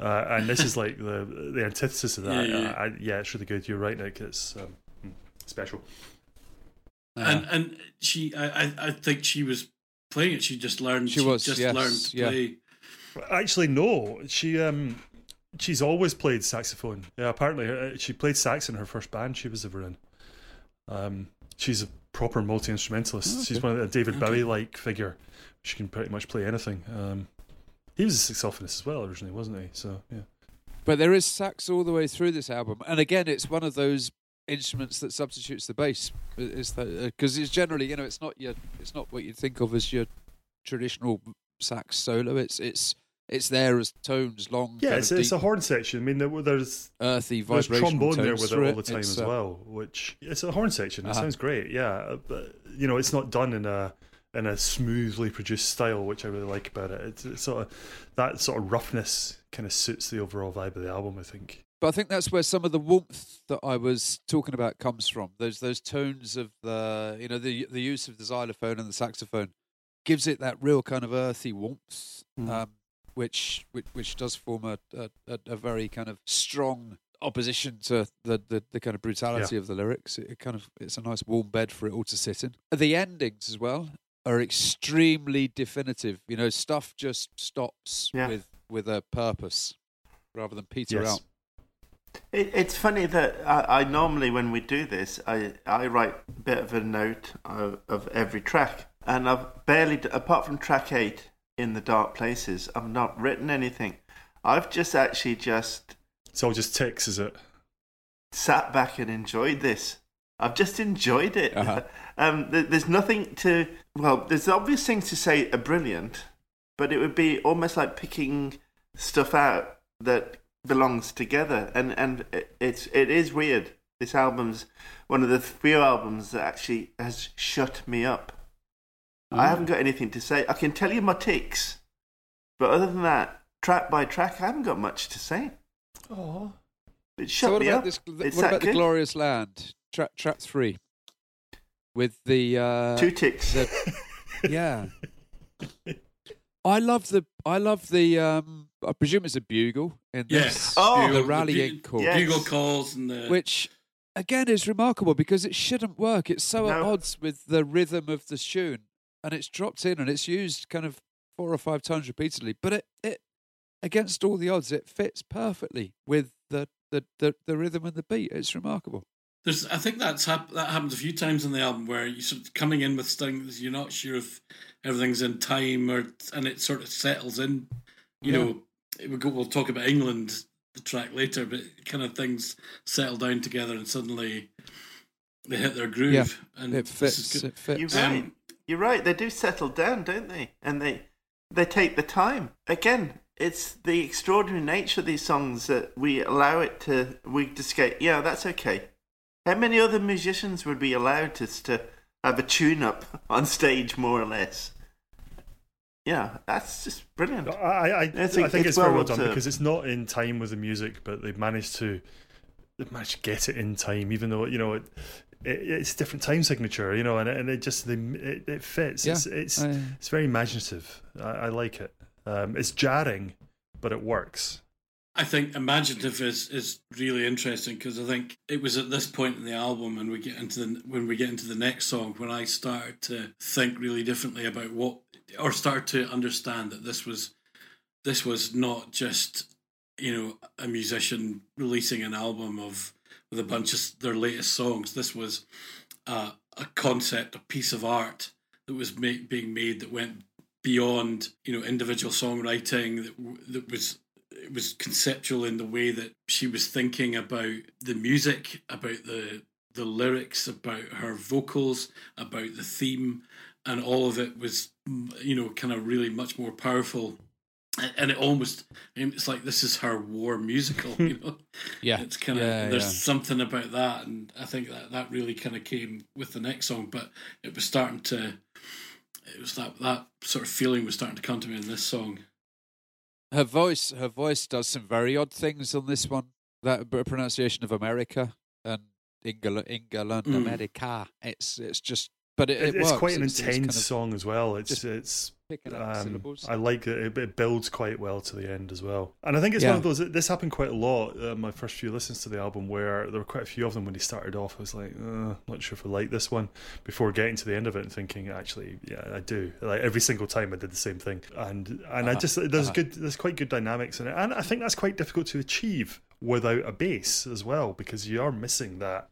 Uh, and this is like the the antithesis of that. Yeah, yeah. I, I, yeah it's really good. You're right, Nick. It's um, special. Uh, and and she, I, I think she was playing it. She just learned. She, she was, just yes, learned to yeah. play. Actually, no. She um, she's always played saxophone. Yeah, apparently she played sax in her first band she was ever in. Um, she's a proper multi instrumentalist. Oh, okay. She's one of the David Bowie like figure. She can pretty much play anything. Um. He was a saxophonist as well originally, wasn't he? So yeah. But there is sax all the way through this album, and again, it's one of those instruments that substitutes the bass. Because it's, it's generally, you know, it's not your, it's not what you think of as your traditional sax solo. It's it's it's there as tones, long. Yeah, it's, it's a horn section. I mean, there, there's earthy vibrational tones. There's trombone there with it all the time as well, which it's a horn section. It uh-huh. sounds great. Yeah, but you know, it's not done in a in a smoothly produced style, which I really like about it. It's, it's sort of that sort of roughness kind of suits the overall vibe of the album, I think. But I think that's where some of the warmth that I was talking about comes from. Those those tones of the, you know, the the use of the xylophone and the saxophone gives it that real kind of earthy warmth, mm. um, which, which which does form a, a a very kind of strong opposition to the the, the kind of brutality yeah. of the lyrics. It kind of it's a nice warm bed for it all to sit in. The endings as well are extremely definitive. You know, stuff just stops yeah. with with a purpose rather than peter yes. out. It, it's funny that I, I normally, when we do this, I, I write a bit of a note of, of every track. And I've barely, apart from track eight, In the Dark Places, I've not written anything. I've just actually just... It's all just ticks, is it? Sat back and enjoyed this. I've just enjoyed it. Uh-huh. um, there, there's nothing to... Well, there's obvious things to say are brilliant, but it would be almost like picking stuff out that... belongs together, and and it's it is weird. This album's one of the few albums that actually has shut me up. Mm. I haven't got anything to say. I can tell you my ticks, but other than that, track by track, I haven't got much to say. Oh, it shut so what me about up. This, th- it's what about good? The Glorious Land? Track track three, with the uh, two ticks. The, yeah, I love the I love the. Um, I presume it's a bugle in this. Yes. Oh, the rallying bu- calls. Yes. Bugle calls. And the... Which, again, is remarkable because it shouldn't work. It's so no. at odds with the rhythm of the tune. And it's dropped in and it's used kind of four or five times repeatedly. But it, it against all the odds, it fits perfectly with the, the, the, the rhythm and the beat. It's remarkable. There's, I think that's hap- that happens a few times in the album where you're sort of coming in with things, you're not sure if everything's in time, or and it sort of settles in. You yeah. know, We'll, go, we'll talk about England, the track later, but kind of things settle down together and suddenly they hit their groove. Yeah, and it fits. It fits. You're right. Um, You're right. They do settle down, don't they? And they they take the time. Again, it's the extraordinary nature of these songs that we allow it to. We just go, yeah, that's okay. How many other musicians would be allowed to to have a tune-up on stage, more or less? Yeah, that's just brilliant. I, I, I think it's, it's well, very well done to... because it's not in time with the music, but they've managed to they've managed to get it in time, even though you know it, it, it's different time signature, you know, and it, and it just they, it, it fits. Yeah, it's it's, I... it's very imaginative. I, I like it. Um, it's jarring, but it works. I think imaginative is is really interesting because I think it was at this point in the album, and we get into the when we get into the next song, when I started to think really differently about what. Or start to understand that this was, this was not just, you know, a musician releasing an album of with a bunch of their latest songs. This was uh, a concept, a piece of art that was make, being made that went beyond, you know, individual songwriting. That that was it was conceptual in the way that she was thinking about the music, about the the lyrics, about her vocals, about the theme. And all of it was, you know, kind of really much more powerful. And it almost, it's like this is her war musical, you know? yeah. It's kind of, yeah, there's yeah. something about that. And I think that, that really kind of came with the next song. But it was starting to, it was that, that sort of feeling was starting to come to me in this song. Her voice, her voice does some very odd things on this one. That pronunciation of America and England, England, mm. America. It's, it's just, But it, it it's works. quite an it's, intense it's kind of song as well. It's it's. Picking up um, syllables. I like it. It builds quite well to the end as well. And I think it's yeah. one of those. This happened quite a lot. Uh, my first few listens to the album, where there were quite a few of them when he started off. I was like, uh, not sure if I like this one. Before getting to the end of it and thinking, actually, yeah, I do. Like every single time, I did the same thing. And and uh-huh. I just there's uh-huh. good there's quite good dynamics in it. And I think that's quite difficult to achieve without a bass as well, because you are missing that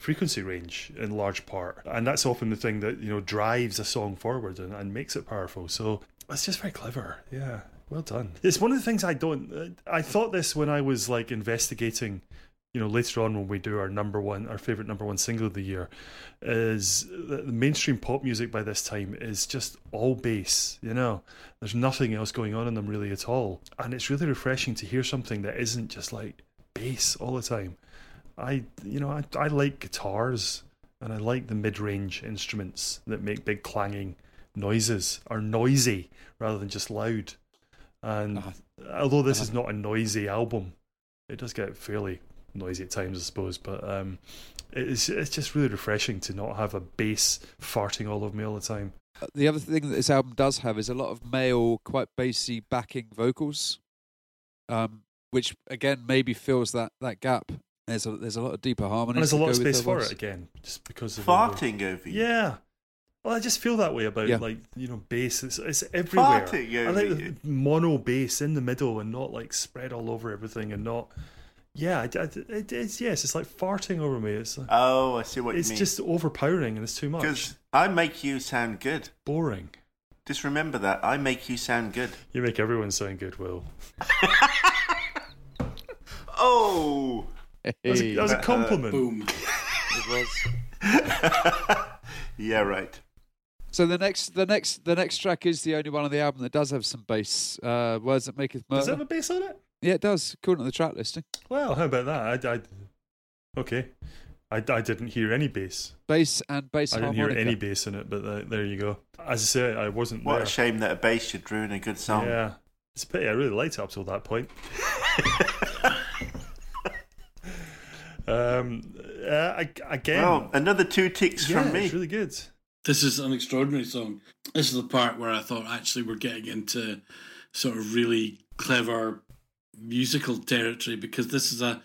frequency range in large part, and that's often the thing that, you know, drives a song forward and, and makes it powerful. So it's just very clever. Yeah, well done. It's one of the things I don't I thought this when I was like investigating you know, later on when we do our number one, our favourite number one single of the year, is the mainstream pop music by this time is just all bass, you know. There's nothing else going on in them really at all. And it's really refreshing to hear something that isn't just like bass all the time. I, you know, I, I like guitars and I like the mid-range instruments that make big clanging noises, are noisy rather than just loud. And uh-huh. although this uh-huh. is not a noisy album, it does get fairly noisy at times, I suppose, but um, it's it's just really refreshing to not have a bass farting all over me all the time. The other thing that this album does have is a lot of male, quite bassy backing vocals, um, which again maybe fills that, that gap. There's a there's a lot of deeper harmonies. And there's a lot of space for it again, just because of farting the, over you. Yeah. Well, I just feel that way about yeah. like, you know, bass. It's, it's everywhere. Farting I like the mono bass in the middle and not like spread all over everything and not. Yeah, it is. Yes, it's like farting over me. It's like, oh, I see what you mean. It's just overpowering and it's too much. Because I make you sound good. Boring. Just remember that. I make you sound good. You make everyone sound good, Will. Oh! Hey. That, was a, that was a compliment. Uh, boom. It was. Yeah, right. So the next, the next, the next track is the only one on the album that does have some bass. Uh, Words That Maketh Murder. Does it have a bass on it? Yeah, it does, according to the track listing. Well, how about that? I, I, okay. I, I didn't hear any bass. Bass and bass harmonica. I didn't harmonica. hear any bass in it, but uh, there you go. As I say, I wasn't What there. A shame that a bass should ruin a good song. Yeah. It's a pity. I really liked it up till that point. um, uh, again. Well, another two ticks yeah, from me. It's really good. This is an extraordinary song. This is the part where I thought actually we're getting into sort of really clever musical territory, because this is a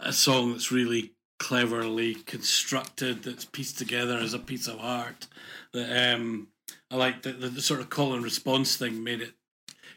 a song that's really cleverly constructed, that's pieced together as a piece of art. That um, I like the, the, the sort of call and response thing made it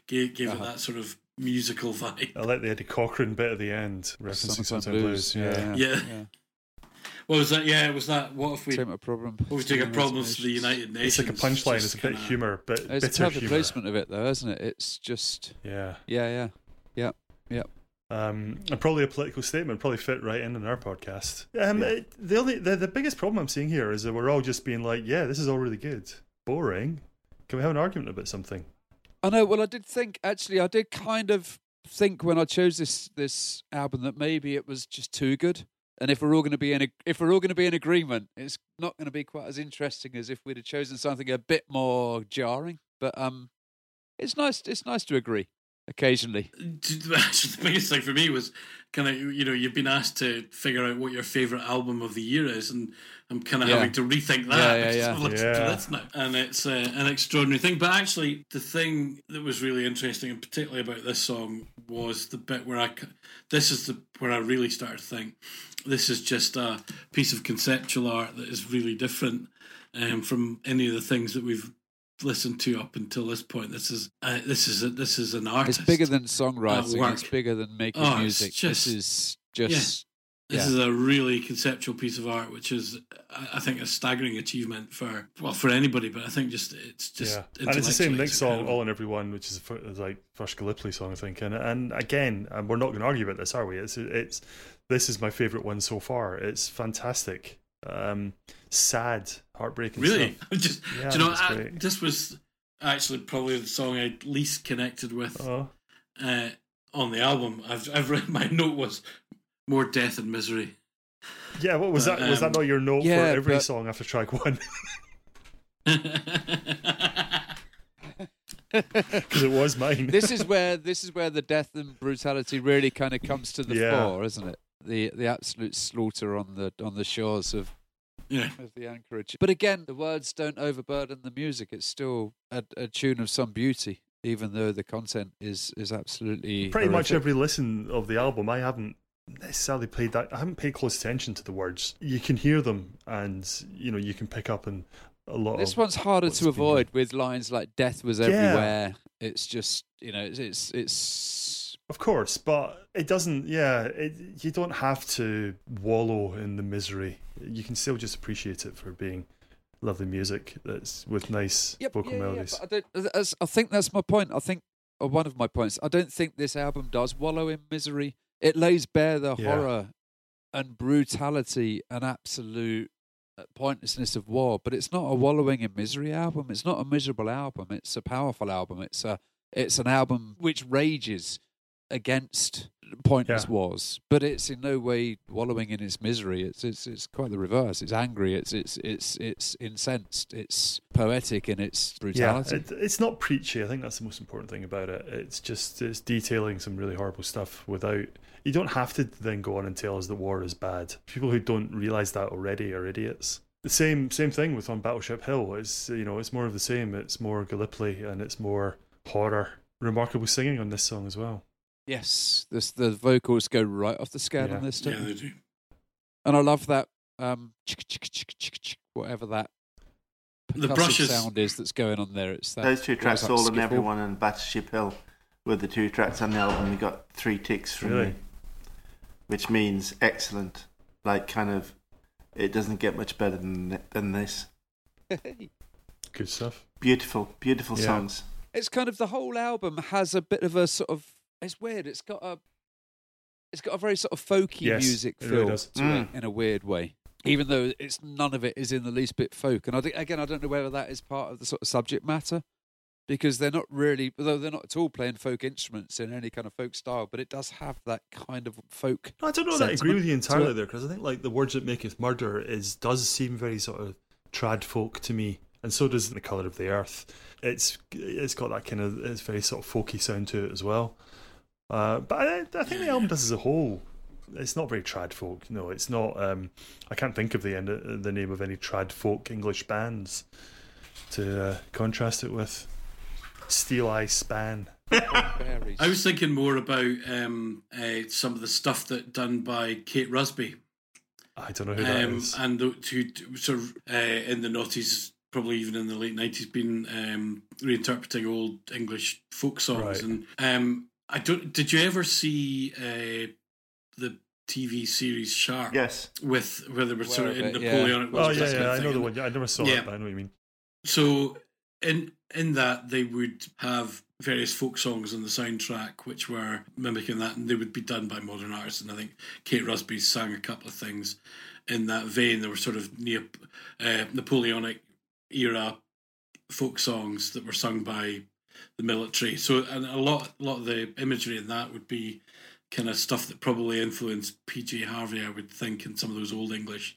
gave, gave uh-huh. it that sort of musical vibe. I like the Eddie Cochran bit at the end, referencing Sunset Blues. Blues. Yeah. Yeah. Yeah. yeah, What was that? Yeah, it was that. What if we take a problem? What if we take a problem to the United Nations? It's like a punchline. It's, it's a bit of humor, but it's bitter a humor. Placement of it, though, isn't it? It's just yeah, yeah, yeah. Yeah, yeah. Um, and probably a political statement probably fit right in in our podcast. Um, yeah. it, the only the, the biggest problem I'm seeing here is that we're all just being like, yeah, this is all really good, boring. Can we have an argument about something? I know. Well, I did think actually, I did kind of think when I chose this this album that maybe it was just too good. And if we're all going to be in a, if we're all going to be in agreement, it's not going to be quite as interesting as if we'd have chosen something a bit more jarring. But um, it's nice. It's nice to agree. Occasionally. The biggest thing for me was kind of, you know, you've been asked to figure out what your favourite album of the year is, and I'm kind of yeah. having to rethink that. Yeah, yeah, yeah. I've listened yeah. to this now. And it's uh, an extraordinary thing. But actually, the thing that was really interesting, and particularly about this song, was the bit where I, this is the where I really started to think, this is just a piece of conceptual art that is really different um, from any of the things that we've listened to up until this point. This is uh, this is a, this is an artist. It's bigger than songwriting. It's bigger than making oh, music. Just, this is just yeah. this yeah. is a really conceptual piece of art, which is I think a staggering achievement for well for anybody. But I think just it's just yeah. and it's the same next song, All in Everyone, which is like first Gallipoli song, I think. And and again, and we're not going to argue about this, are we? It's it's this is my favourite one so far. It's fantastic. Um, sad, heartbreaking. Really, just, yeah, do you know, I, this was actually probably the song I least connected with oh. uh, on the album. I've, I've read my note was more death and misery. Yeah, what was but, that? Um, was that not your note yeah, for every but... song after track one? Because it was mine. This is where this is where the death and brutality really kind of comes to the yeah. fore, isn't it? The the absolute slaughter on the on the shores of, yeah. of the Anchorage. But again, the words don't overburden the music. It's still a, a tune of some beauty, even though the content is is absolutely pretty horrific. Much every listen of the album, I haven't necessarily paid that. I haven't paid close attention to the words. You can hear them, and you know you can pick up and a lot. This of one's harder to avoid with lines like "death was everywhere." Yeah. It's just you know it's it's. it's Of course, but it doesn't, yeah, it, you don't have to wallow in the misery. You can still just appreciate it for being lovely music that's with nice yep, vocal yeah, melodies. Yeah, I, don't, I think that's my point. I think, or one of my points, I don't think this album does wallow in misery. It lays bare the yeah. horror and brutality and absolute pointlessness of war, but it's not a wallowing in misery album. It's not a miserable album. It's a powerful album. It's a it's an album which rages against pointless yeah. wars, but it's in no way wallowing in its misery. It's it's it's quite the reverse. It's angry. It's it's it's it's incensed. It's poetic in its brutality. Yeah, it, it's not preachy. I think that's the most important thing about it. It's just it's detailing some really horrible stuff without. You don't have to then go on and tell us that war is bad. People who don't realise that already are idiots. The same same thing with on Battleship Hill. It's you know it's more of the same. It's more Gallipoli and it's more horror. Remarkable singing on this song as well. Yes, this, the vocals go right off the scale yeah. on this. Yeah, they do. And I love that, um, whatever that the brushes sound is that's going on there. It's that, those two tracks, Soul skiffle. And Everyone and Battleship Hill, were the two tracks on the album. We got three ticks from really? me, which means excellent. Like, kind of, it doesn't get much better than than this. Good stuff. Beautiful, beautiful yeah. songs. It's kind of the whole album has a bit of a sort of. It's weird. It's got a, it's got a very sort of folky yes, music feel really to mm. it in a weird way. Even though it's none of it is in the least bit folk. And I think, again, I don't know whether that is part of the sort of subject matter, because they're not really, although they're not at all playing folk instruments in any kind of folk style. But it does have that kind of folk. No, I don't know that I agree with you entirely there, because I think like the words that maketh murder is does seem very sort of trad folk to me. And so does The Colour of the Earth. It's it's got that kind of it's very sort of folky sound to it as well. Uh, but I, I think the album does as a whole. It's not very trad folk. No, it's not. Um, I can't think of the end of, the name of any trad folk English bands to uh, contrast it with. Steel Eye Span. I was thinking more about um, uh, some of the stuff that done by Kate Rusby. I don't know who that um, is. And the, to sort of uh, in the noughties, probably even in the late nineties, been um, reinterpreting old English folk songs right. and. Um, I don't. Did you ever see uh, the T V series Sharp? Yes. With where they were sort well, of in Napoleonic. Yeah. Oh yeah, yeah. I know the one. Yeah, I never saw yeah. it, but I know what you mean. So in in that they would have various folk songs on the soundtrack, which were mimicking that, and they would be done by modern artists. And I think Kate Rusby sang a couple of things in that vein. There were sort of neo, uh, Napoleonic era folk songs that were sung by the military. So and a lot a lot of the imagery in that would be kind of stuff that probably influenced P J Harvey, I would think, in some of those old English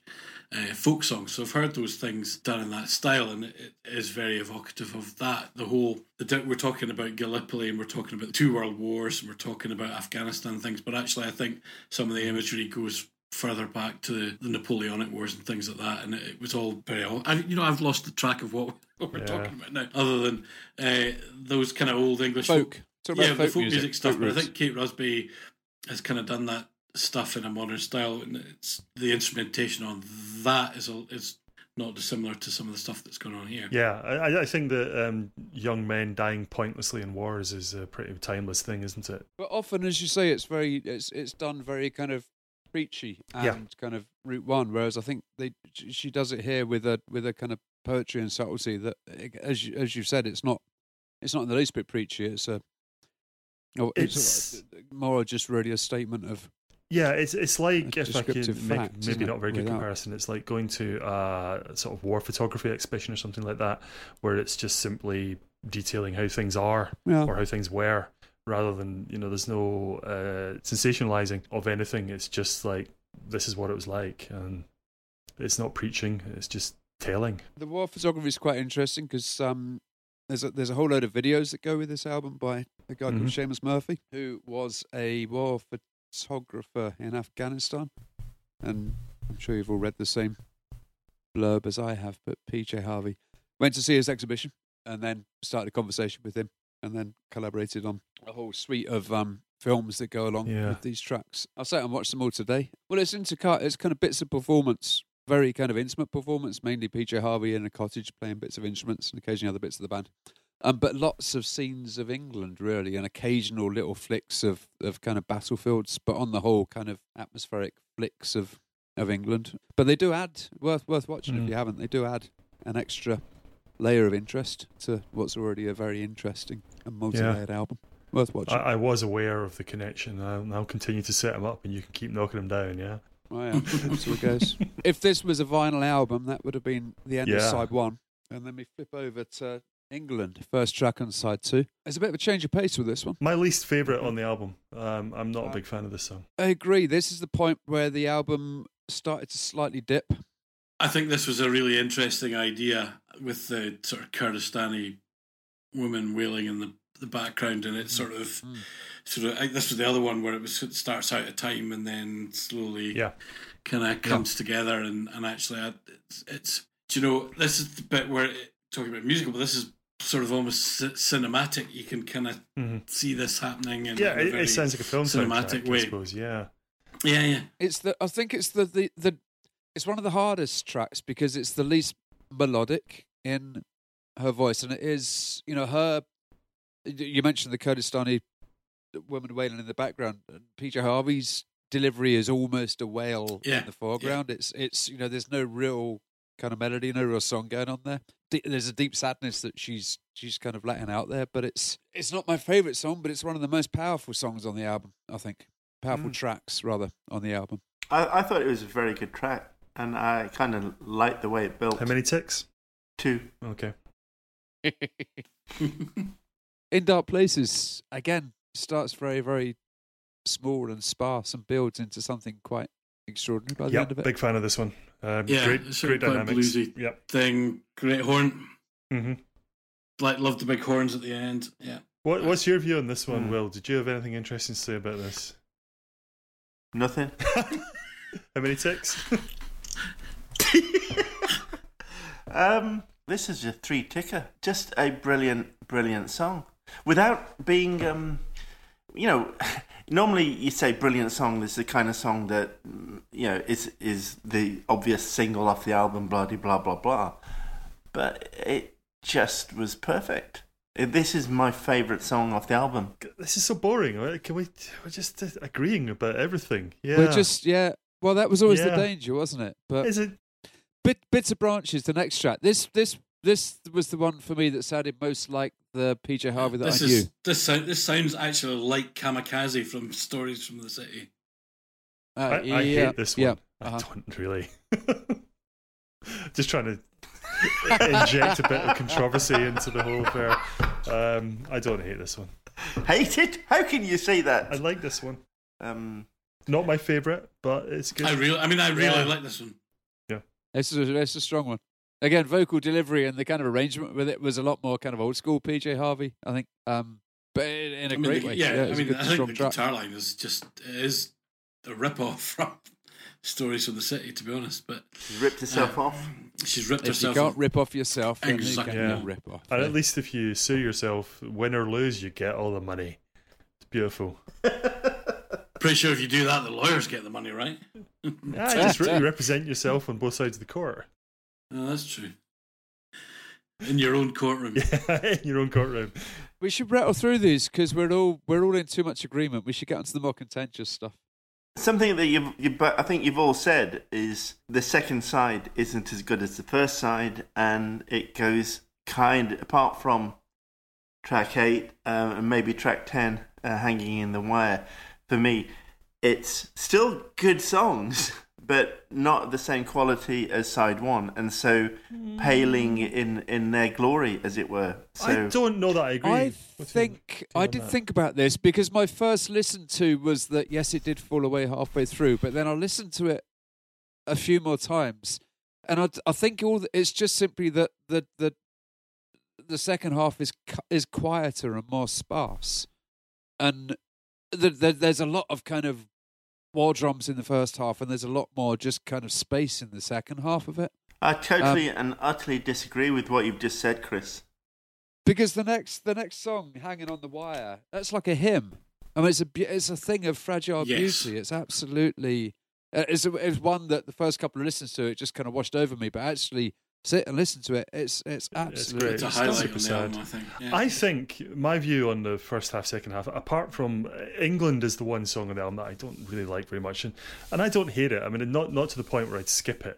uh, folk songs. So I've heard those things done in that style, and it is very evocative of that. The whole, the, we're talking about Gallipoli, and we're talking about two world wars, and we're talking about Afghanistan and things, but actually I think some of the imagery goes further back to the Napoleonic Wars and things like that, and it was all very old. I, you know, I've lost the track of what we're yeah. talking about now, other than uh, those kind of old English folk, folk yeah, folk the folk music, music stuff. Folk but I think Kate Rusby has kind of done that stuff in a modern style, and it's the instrumentation on that is a, is not dissimilar to some of the stuff that's going on here. Yeah, I, I think that um, young men dying pointlessly in wars is a pretty timeless thing, isn't it? But often, as you say, it's very it's it's done very kind of preachy and yeah. kind of route one, whereas I think they she does it here with a with a kind of poetry and subtlety that, as you, as you've said, it's not it's not in the least bit preachy. It's a oh, it's, it's more just really a statement of yeah. It's it's like if I could fact, make maybe not a very good without. comparison. It's like going to a sort of war photography exhibition or something like that, where it's just simply detailing how things are yeah. or how things were. Rather than, you know, there's no uh, sensationalizing of anything. It's just like, this is what it was like. And it's not preaching, it's just telling. The war photography is quite interesting because um, there's, a, there's a whole load of videos that go with this album by a guy mm-hmm. called Seamus Murphy, who was a war photographer in Afghanistan. And I'm sure you've all read the same blurb as I have, but P J Harvey went to see his exhibition and then started a conversation with him, and then collaborated on a whole suite of um, films that go along yeah. with these tracks. I'll sit and watch them all today. Well, it's intercut. It's kind of bits of performance, very kind of intimate performance, mainly P J Harvey in a cottage playing bits of instruments and occasionally other bits of the band. Um, but lots of scenes of England, really, and occasional little flicks of, of kind of battlefields, but on the whole, kind of atmospheric flicks of, of England. But they do add, worth worth watching mm. if you haven't, they do add an extra layer of interest to what's already a very interesting and multi-layered yeah. album. worth watching. I, I was aware of the connection. I'll, I'll continue to set them up, and you can keep knocking them down. Yeah. Oh, yeah. That's how it goes. If this was a vinyl album, that would have been the end yeah. of side one. And then we flip over to England, first track on side two. There's a bit of a change of pace with this one. My least favourite on the album. Um, I'm not uh, a big fan of this song. I agree. This is the point where the album started to slightly dip. I think this was a really interesting idea with the sort of Kurdistani woman wailing in the, the background, and it sort of, mm. sort of. I, this was the other one where it was it starts out at time and then slowly, yeah. kind of comes yeah. together. And and actually, I, it's, it's do you know this is the bit where it, talking about musical, but this is sort of almost cinematic. You can kind of mm-hmm. see this happening. In yeah, a it, very it sounds like a film cinematic way. I suppose, yeah, yeah, yeah. It's the I think it's the, the, the It's one of the hardest tracks because it's the least melodic in her voice, and it is, you know, her. You mentioned the Kurdistani woman wailing in the background, and P J Harvey's delivery is almost a wail yeah. in the foreground. Yeah. It's it's you know, there's no real kind of melody, no real song going on there. De- there's a deep sadness that she's she's kind of letting out there, but it's it's not my favourite song, but it's one of the most powerful songs on the album. I think powerful mm. tracks rather on the album. I, I thought it was a very good track. And I kind of like the way it built. How many ticks? Two. Okay. In Dark Places, again, starts very, very small and sparse and builds into something quite extraordinary by the yep, end of it. Big fan of this one. Um, yeah, great, it's great dynamics. Bluesy yep. thing. Great horn. Mm-hmm. Like, love the big horns at the end. Yeah. What, what's your view on this one, mm. Will? Did you have anything interesting to say about this? Nothing. How many ticks? um, this is a three ticker. Just a brilliant, brilliant song. Without being, um, you know, normally you say brilliant song. This is the kind of song that, you know, is is the obvious single off the album. Blah de blah blah blah. But it just was perfect. This is my favourite song off the album. This is so boring. Can we? We're just agreeing about everything. Yeah. We're just yeah. Well, that was always yeah. the danger, wasn't it? But is it? Bit, Bits of Branches, the next track. This this this was the one for me that sounded most like the P J Harvey that this I is, knew. This, sound, this sounds actually like Kamikaze from Stories from the City. Uh, I, yeah, I hate this one. Yeah, uh-huh. I don't really. Just trying to inject a bit of controversy into the whole affair. Um, I don't hate this one. Hate it? How can you say that? I like this one. Um, Not my favourite, but it's good. I, really, I mean, I really yeah. like this one. It's a, it's a strong one. Again, vocal delivery and the kind of arrangement with it was a lot more kind of old school P J Harvey, I think. Um, but in, in a I mean, great the, way. Yeah, yeah I mean, good, I think the track. guitar line is just is a rip-off from Stories from the City, to be honest. But she's ripped herself uh, off. She's ripped if herself off. You can't off. rip off yourself, then exactly. you can't yeah. rip off. And yeah. at least if you sue yourself, win or lose, you get all the money. It's beautiful. Pretty sure if you do that, the lawyers get the money, right? Yeah, you just really represent yourself on both sides of the court. Oh, that's true. In your own courtroom. Yeah, in your own courtroom. We should rattle through these because we're all we're all in too much agreement. We should get onto the more contentious stuff. Something that you've, you, I think you've all said is the second side isn't as good as the first side, and it goes kind apart from track eight uh, and maybe track ten, uh, Hanging in the Wire. For me, it's still good songs, but not the same quality as side one, and so paling in, in their glory, as it were. So, I don't know that I agree. I think I did that? think about this because my first listen to was that yes, it did fall away halfway through, but then I listened to it a few more times, and I, I think all the, it's just simply that the the the second half is is quieter and more sparse, and. There's a lot of kind of war drums in the first half, and there's a lot more just kind of space in the second half of it. I totally um, and utterly disagree with what you've just said, Chris. Because the next the next song, Hanging on the Wire, that's like a hymn. I mean, it's a it's a thing of fragile yes. beauty. It's absolutely it's it's one that the first couple of listens to it just kind of washed over me, but actually sit and listen to it. It's it's absolutely it's great. It's a highlight on the album, I think. Yeah. I think my view on the first half, second half, apart from England, is the one song on the album that I don't really like very much, and and I don't hate it. I mean, not not to the point where I'd skip it,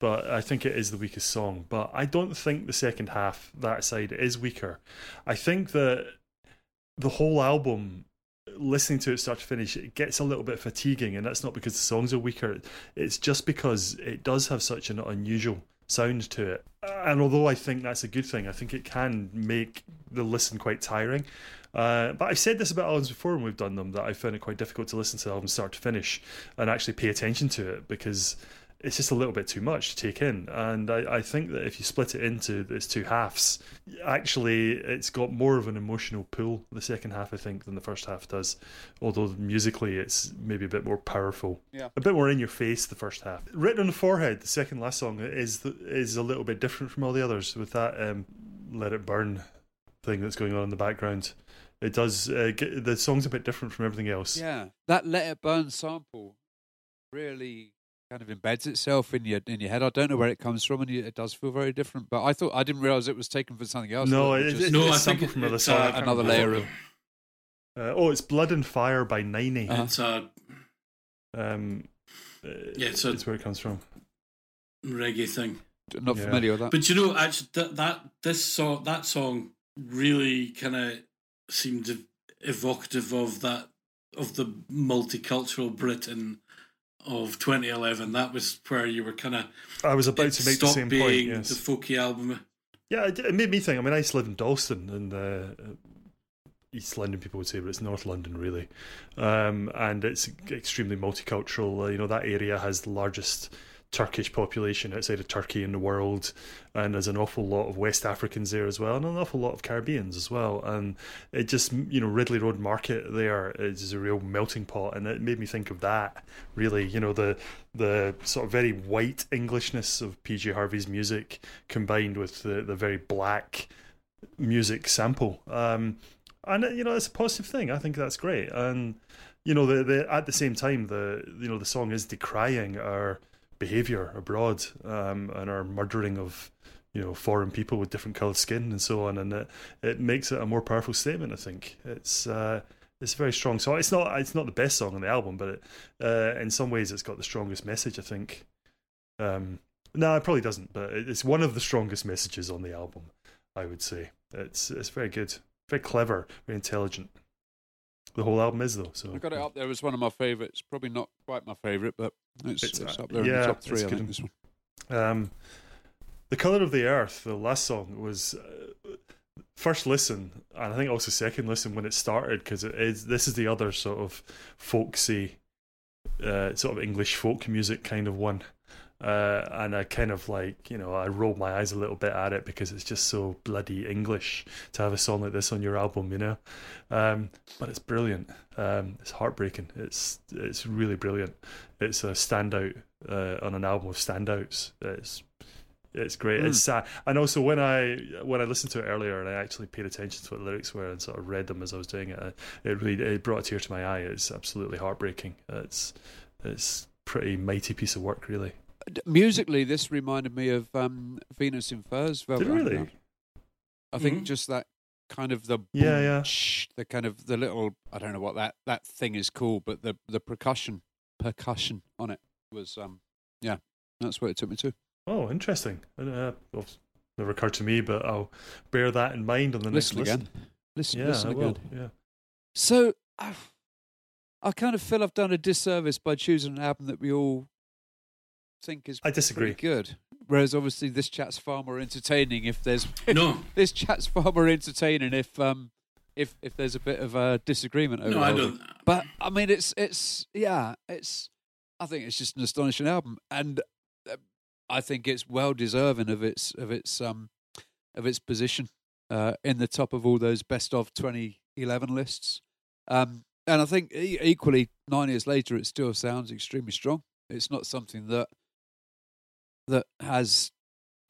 but I think it is the weakest song. But I don't think the second half, that side, is weaker. I think that the whole album, listening to it start to finish, it gets a little bit fatiguing, and that's not because the songs are weaker, it's just because it does have such an unusual sound to it. And although I think that's a good thing, I think it can make the listen quite tiring. Uh, but I've said this about albums before when we've done them, that I found it quite difficult to listen to the album start to finish and actually pay attention to it, because it's just a little bit too much to take in. And I, I think that if you split it into its two halves, actually it's got more of an emotional pull, the second half, I think, than the first half does. Although musically it's maybe a bit more powerful. Yeah. A bit more in your face, the first half. Written on the Forehead, the second last song, is is a little bit different from all the others with that um, Let It Burn thing that's going on in the background. It does, uh, get, the song's a bit different from everything else. Yeah, that Let It Burn sample really kind of embeds itself in your in your head. I don't know where it comes from, and it does feel very different. But I thought I didn't realize it was taken from something else. No, it, just, it, no, I think it's from another song, uh, another layer of. Uh, oh, it's "Blood and Fire" by Niney. Uh-huh. It's a, um, yeah, it's, a it's where it comes from. Reggae thing. Not yeah. familiar with that. But you know, actually, that, that this song that song really kind of seemed evocative of that of the multicultural Britain of twenty eleven. That was where you were kind of. I was about to make the same point. Yes. The folky album. Yeah, it made me think. I mean, I used to live in Dalston, and uh, East London people would say, but it's North London really, um, and it's extremely multicultural. Uh, you know, that area has the largest Turkish population outside of Turkey in the world, and there's an awful lot of West Africans there as well, and an awful lot of Caribbeans as well. And it just, you know, Ridley Road Market there is a real melting pot, and it made me think of that really, you know, the the sort of very white Englishness of P J Harvey's music combined with the, the very black music sample, um, and you know, it's a positive thing. I think that's great. And you know, the, the at the same time, the you know, the song is decrying our behaviour abroad, um, and our murdering of, you know, foreign people with different coloured skin and so on, and it, it makes it a more powerful statement. I think it's uh, it's a very strong song. It's not it's not the best song on the album, but it, uh, in some ways it's got the strongest message, I think. Um, no, it probably doesn't, but it's one of the strongest messages on the album, I would say. It's it's very good, very clever, very intelligent. The whole album is, though. So I got it up there as one of my favourites. Probably not quite my favourite, but it's, it's, it's up there yeah, in the top three, I think, this one. Um, The Colour of the Earth, the last song, was uh, first listen, and I think also second listen when it started, because it is, this is the other sort of folksy, uh, sort of English folk music kind of one. Uh, and I kind of like, you know, I rolled my eyes a little bit at it because it's just so bloody English to have a song like this on your album, you know. Um, but it's brilliant. Um, it's heartbreaking. It's it's really brilliant. It's a standout uh, on an album of standouts. It's it's great. Mm. It's sad. And also when I when I listened to it earlier and I actually paid attention to what the lyrics were and sort of read them as I was doing it, it really it brought a tear to my eye. It's absolutely heartbreaking. It's it's pretty mighty piece of work, really. Musically, this reminded me of um, Venus in Furs. Did it really? I think mm-hmm. just that kind of the yeah, yeah. Sh- the kind of the little, I don't know what that, that thing is called, but the, the percussion percussion on it was, um, yeah, that's what it took me to. Oh, interesting. Uh, well, it's never occurred to me, but I'll bear that in mind on the listen next again. listen. Listen, yeah, listen again. Yeah. So I, I kind of feel I've done a disservice by choosing an album that we all think is I disagree. Good. Whereas obviously this chat's far more entertaining if there's no. this chat's far more entertaining if um if if there's a bit of a disagreement over. No, I don't. But I mean, it's it's yeah, it's I think it's just an astonishing album, and I think it's well deserving of its of its um of its position uh, in the top of all those best of twenty eleven lists. Um, and I think equally nine years later, it still sounds extremely strong. It's not something that. That has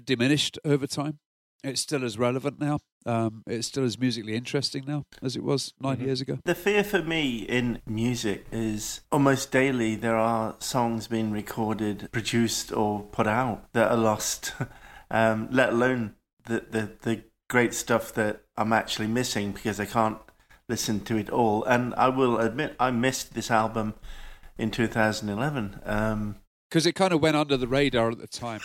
diminished over time. It's still as relevant now. Um, it's still as musically interesting now as it was nine mm-hmm. years ago. The fear for me in music is almost daily there are songs being recorded, produced or put out that are lost, um, let alone the, the, the great stuff that I'm actually missing because I can't listen to it all. And I will admit I missed this album in two thousand eleven. Um, Because it kind of went under the radar at the time.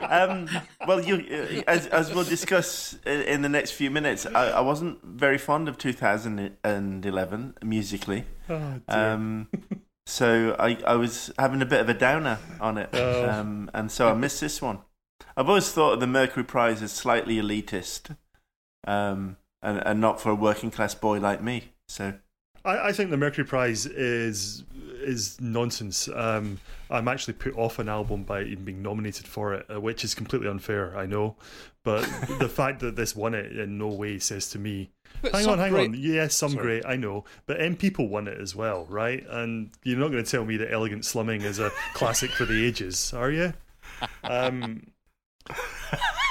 um, well, you, as, as we'll discuss in the next few minutes, I, I wasn't very fond of two thousand eleven musically. Oh, dear. Um, so I, I was having a bit of a downer on it, oh. um, and so I missed this one. I've always thought of the Mercury Prize as slightly elitist, um, and, and not for a working class boy like me. So. I, I think the Mercury Prize is is nonsense. Um, I'm actually put off an album by even being nominated for it, which is completely unfair, I know. But the fact that this won it in no way says to me, but hang on, hang great. on. Yes, some Sorry. great, I know. But M People won it as well, right? And you're not going to tell me that Elegant Slumming is a classic for the ages, are you? Um,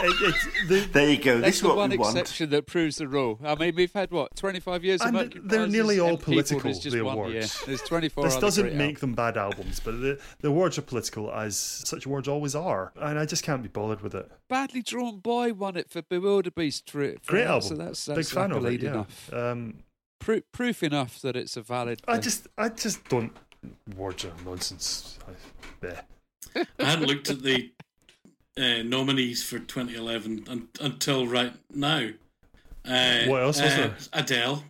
it, it, the, there you go. That's this is the what one we exception want. That proves the rule. I mean, we've had what twenty-five years and of Mercury Prizes. They're nearly all political. The awards. There's twenty-four. This doesn't make albums. them bad albums, but the, the awards are political, as such awards always are, and I just can't be bothered with it. Badly Drawn Boy won it for Bewilderbeast. For, for Great it, album. So that's, that's big fan of it. Yeah. Enough. Um, Pro- proof enough that it's a valid. I thing. just, I just don't. Awards are nonsense. I, I hadn't looked at the. Uh, nominees for twenty eleven un- until right now. Uh, what else was uh, there? Adele,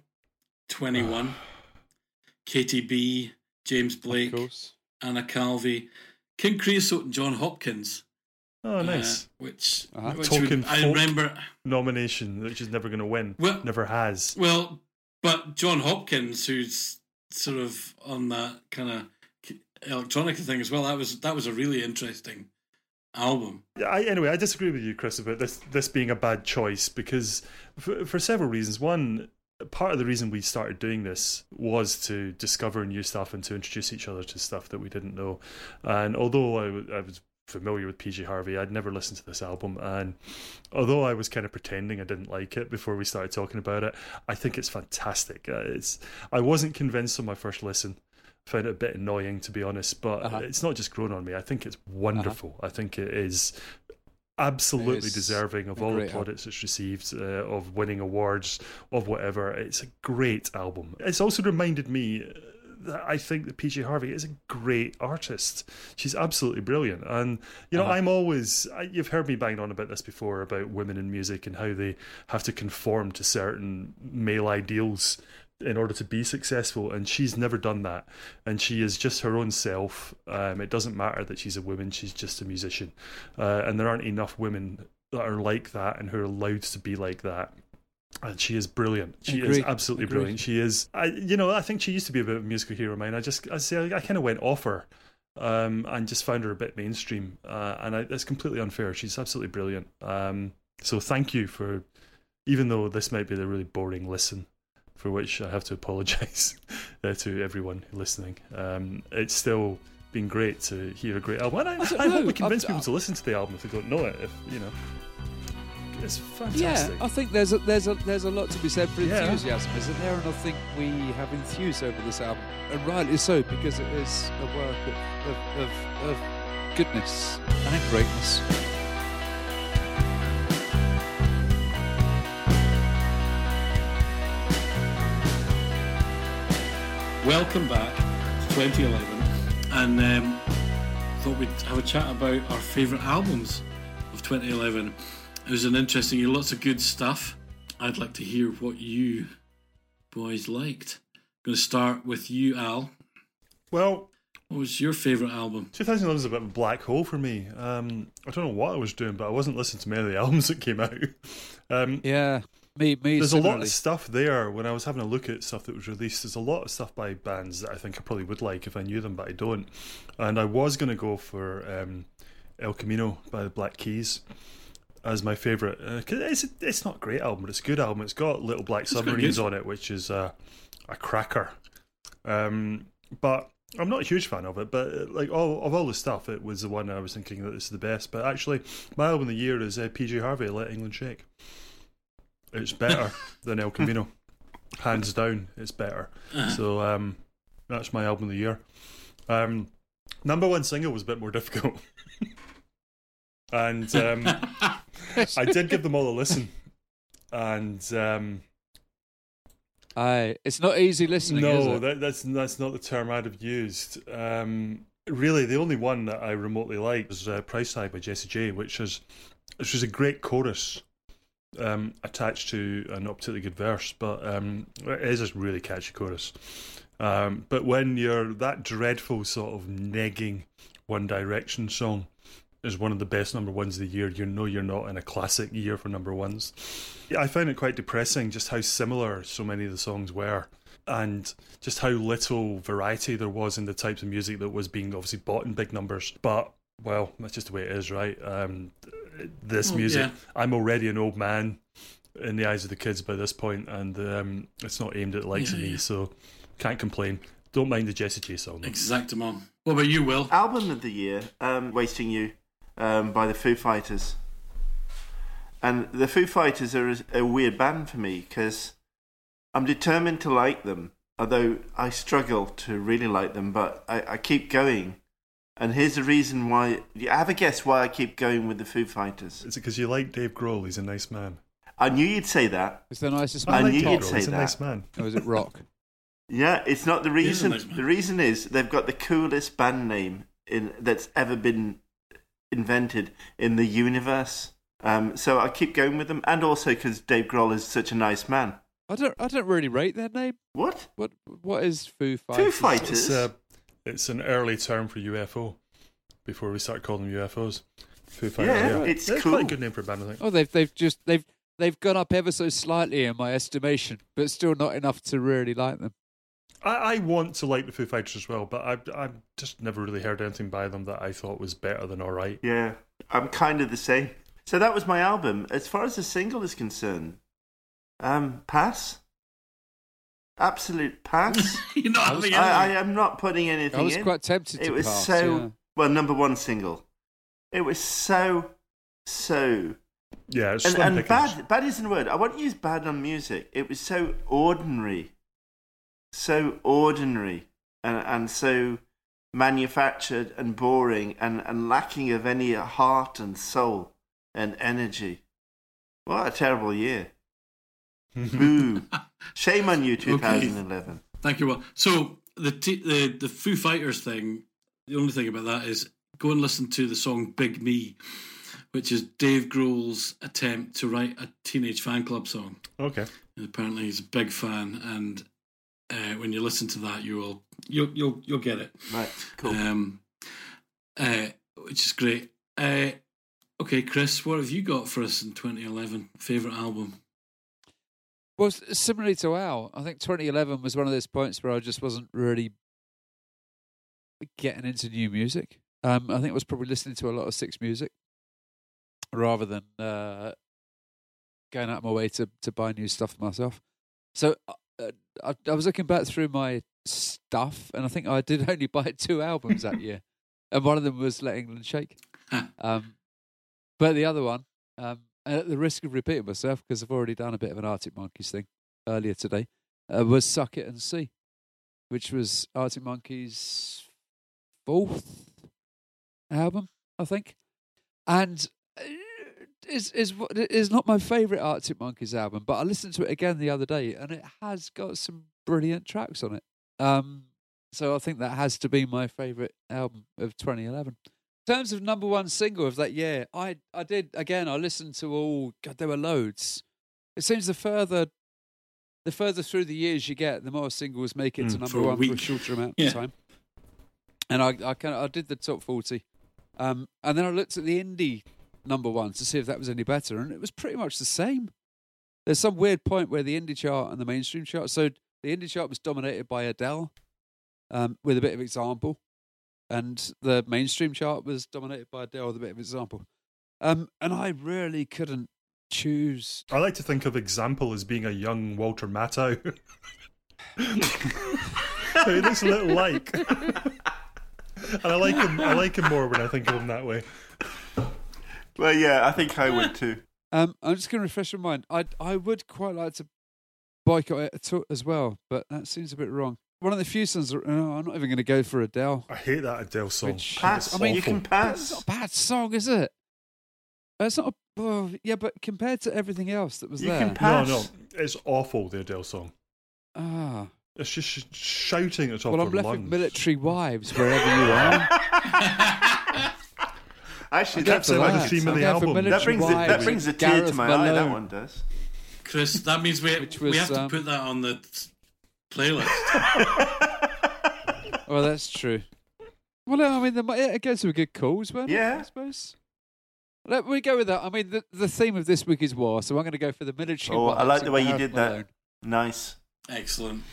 twenty-one. Oh. Katie B, James Blake, Anna Calvey, King Creosote and John Hopkins. Oh, nice. Uh, which uh, which would, I remember nomination, which is never going to win. Well, never has. Well, but John Hopkins, who's sort of on that kind of electronic thing as well, that was that was a really interesting album. I, anyway, I disagree with you, Chris, about this this being a bad choice because for, for several reasons. One, part of the reason we started doing this was to discover new stuff and to introduce each other to stuff that we didn't know. And although I, I was familiar with P J Harvey, I'd never listened to this album. And although I was kind of pretending I didn't like it before we started talking about it, I think it's fantastic. Uh, it's I wasn't convinced on my first listen. Found it a bit annoying, to be honest, but uh-huh. it's not just grown on me. I think it's wonderful. Uh-huh. I think it is absolutely it is deserving of all the plaudits it's received, uh, of winning awards, of whatever. It's a great album. It's also reminded me that I think that P J Harvey is a great artist. She's absolutely brilliant. And, you know, uh-huh. I'm always, I, you've heard me bang on about this before, about women in music and how they have to conform to certain male ideals in order to be successful, and she's never done that, and she is just her own self. Um, it doesn't matter that she's a woman, she's just a musician, uh, and there aren't enough women that are like that and who are allowed to be like that, and she is brilliant. She Agreed. is absolutely Agreed. brilliant. She is I, you know, I think she used to be a bit of a musical hero of mine. I just I say I, I kind of went off her um, and just found her a bit mainstream, uh, and I, that's completely unfair. She's absolutely brilliant. Um, so thank you for, even though this might be the really boring listen, for which I have to apologise to everyone listening. Um, it's still been great to hear a great album. And I, I, I hope we convince I've, people I've, to listen to the album if they don't know it. If you know, it's fantastic. Yeah, I think there's a, there's a, there's a lot to be said for enthusiasm, yeah. isn't there? And I think we have enthused over this album, and rightly so, because it is a work of of, of, of goodness and greatness. Welcome back to twenty eleven, and um, thought we'd have a chat about our favourite albums of twenty eleven. It was an interesting year, lots of good stuff. I'd like to hear what you boys liked. I'm going to start with you, Al. Well, what was your favourite album? twenty eleven was a bit of a black hole for me. Um, I don't know what I was doing, but I wasn't listening to many of the albums that came out. Um, yeah. Me, me there's similarly. a lot of stuff there. When I was having a look at stuff that was released, there's a lot of stuff by bands that I think I probably would like if I knew them, but I don't. And I was going to go for um, El Camino by the Black Keys as my favourite. Uh, it's, it's not a great album, but it's a good album. It's got Little Black Submarines on it, which is uh, a cracker. Um, but I'm not a huge fan of it, but like all of all the stuff, it was the one I was thinking that this is the best. But actually, my album of the year is uh, P J Harvey, Let England Shake. It's better than El Camino. Hands down, it's better. Uh-huh. So um, that's my album of the year. Um, number one single was a bit more difficult. and um, I did give them all a listen. And um, I, it's not easy listening, no, is it? No, that, that's, that's not the term I'd have used. Um, really the only one that I remotely like was uh, Price Tag by Jessie J, which is which was a great chorus um, attached to a not particularly good verse, but um, it is a really catchy chorus. Um, but when you're that dreadful sort of negging One Direction song is one of the best number ones of the year, you know you're not in a classic year for number ones. I find it quite depressing just how similar so many of the songs were, and just how little variety there was in the types of music that was being obviously bought in big numbers. But, well, that's just the way it is, right? Um, this music, yeah. I'm already an old man in the eyes of the kids by this point, and um, it's not aimed at the likes yeah, of me, yeah. so can't complain. Don't mind the Jessie J song. Exactly, Mom. What about you, Will? Album of the year, um, Wasting You, um, by the Foo Fighters. And the Foo Fighters are a weird band for me, because I'm determined to like them, although I struggle to really like them, but I, I keep going. And here's the reason why. Have a guess why I keep going with the Foo Fighters. Is it because you like Dave Grohl? He's a nice man. I knew you'd say that. It's the nicest man. I, I like knew Dave you'd Grohl. say He's that. He's a nice man. Or is it rock? Yeah, it's not the reason. Nice the reason is they've got the coolest band name in that's ever been invented in the universe. Um, so I keep going with them, and also because Dave Grohl is such a nice man. I don't. I don't really rate their name. What? What? What is Foo Fighters? Foo Fighters. It's, uh, it's an early term for U F O. Before we start calling them U F Os, Foo Fighters. Yeah, yeah. it's That's cool. Quite a good name for a band, I think. Oh, they've they've just they've they've gone up ever so slightly in my estimation, but still not enough to really like them. I, I want to like the Foo Fighters as well, but I've I've just never really heard anything by them that I thought was better than all right. Yeah, I'm kind of the same. So that was my album. As far as the single is concerned. Um, pass. Absolute pass. You're not having I, I am not putting anything in. I was in. quite tempted to It was pass, so... Yeah. Well, number one single. It was so, so... Yeah, it's And, and bad, bad isn't a word. I won't use bad on music. It was so ordinary. So ordinary. And, and so manufactured and boring and, and lacking of any heart and soul and energy. What a terrible year. Boo! Shame on you, twenty eleven. Okay. Thank you, Will. So the, t- the the Foo Fighters thing, the only thing about that is go and listen to the song Big Me, which is Dave Grohl's attempt to write a teenage fan club song. Okay. And apparently he's a big fan, and uh, when you listen to that, you will you'll you'll you'll get it. Right. Cool. Um, uh, which is great. Uh, okay, Chris, what have you got for us in twenty eleven? Favorite album? Well, similarly to Al, I think twenty eleven was one of those points where I just wasn't really getting into new music. Um, I think I was probably listening to a lot of Six Music rather than uh, going out of my way to, to buy new stuff for myself. So uh, I, I was looking back through my stuff, and I think I did only buy two albums that year, and one of them was Let England Shake. Um, but the other one... Um, And at the risk of repeating myself, because I've already done a bit of an Arctic Monkeys thing earlier today, uh, was Suck It and See, which was Arctic Monkeys' fourth album, I think. And it's, it's, it's not my favourite Arctic Monkeys album, but I listened to it again the other day, and it has got some brilliant tracks on it. Um, so I think that has to be my favourite album of twenty eleven. In terms of number one single of that year, I, I did, again, I listened to all, God, there were loads. It seems the further the further through the years you get, the more singles make it mm, to number for one a for a shorter amount yeah. of time. And I I, kind of, I did the top forty. Um, and then I looked at the indie number one to see if that was any better, and it was pretty much the same. There's some weird point where the indie chart and the mainstream chart, so the indie chart was dominated by Adele, um, with a bit of Example. And the mainstream chart was dominated by Adele with a bit of Example. Um, and I really couldn't choose. I like to think of Example as being a young Walter Matthau. So he looks a little like. And I like him I like him more when I think of him that way. Well, yeah, I think I would too. Um, I'm just going to refresh my mind. I, I would quite like to boycott it as well, but that seems a bit wrong. One of the few songs. Oh, I'm not even going to go for Adele. I hate that Adele song. Which, pass. I mean, awful. You can pass. It's not a bad song, is it? It's not. A, oh, yeah, but compared to everything else that was you there, you can pass. No, no, it's awful. The Adele song. Ah, It's just sh- shouting at top well, of lungs. Well, I'm left with military wives wherever you are. Actually, that's so much team of the album. That brings, it, that brings a tear to my Malone. eye. That one does. Chris, that means we was, we have um, to put that on the t- playlist. Well, that's true. Well, I mean, the, it goes to a good cause, won't yeah. it? I suppose. Let me go with that. I mean, the, the theme of this week is war, so I'm going to go for the military. Oh, I like the way you did Malone. that. Nice. Excellent.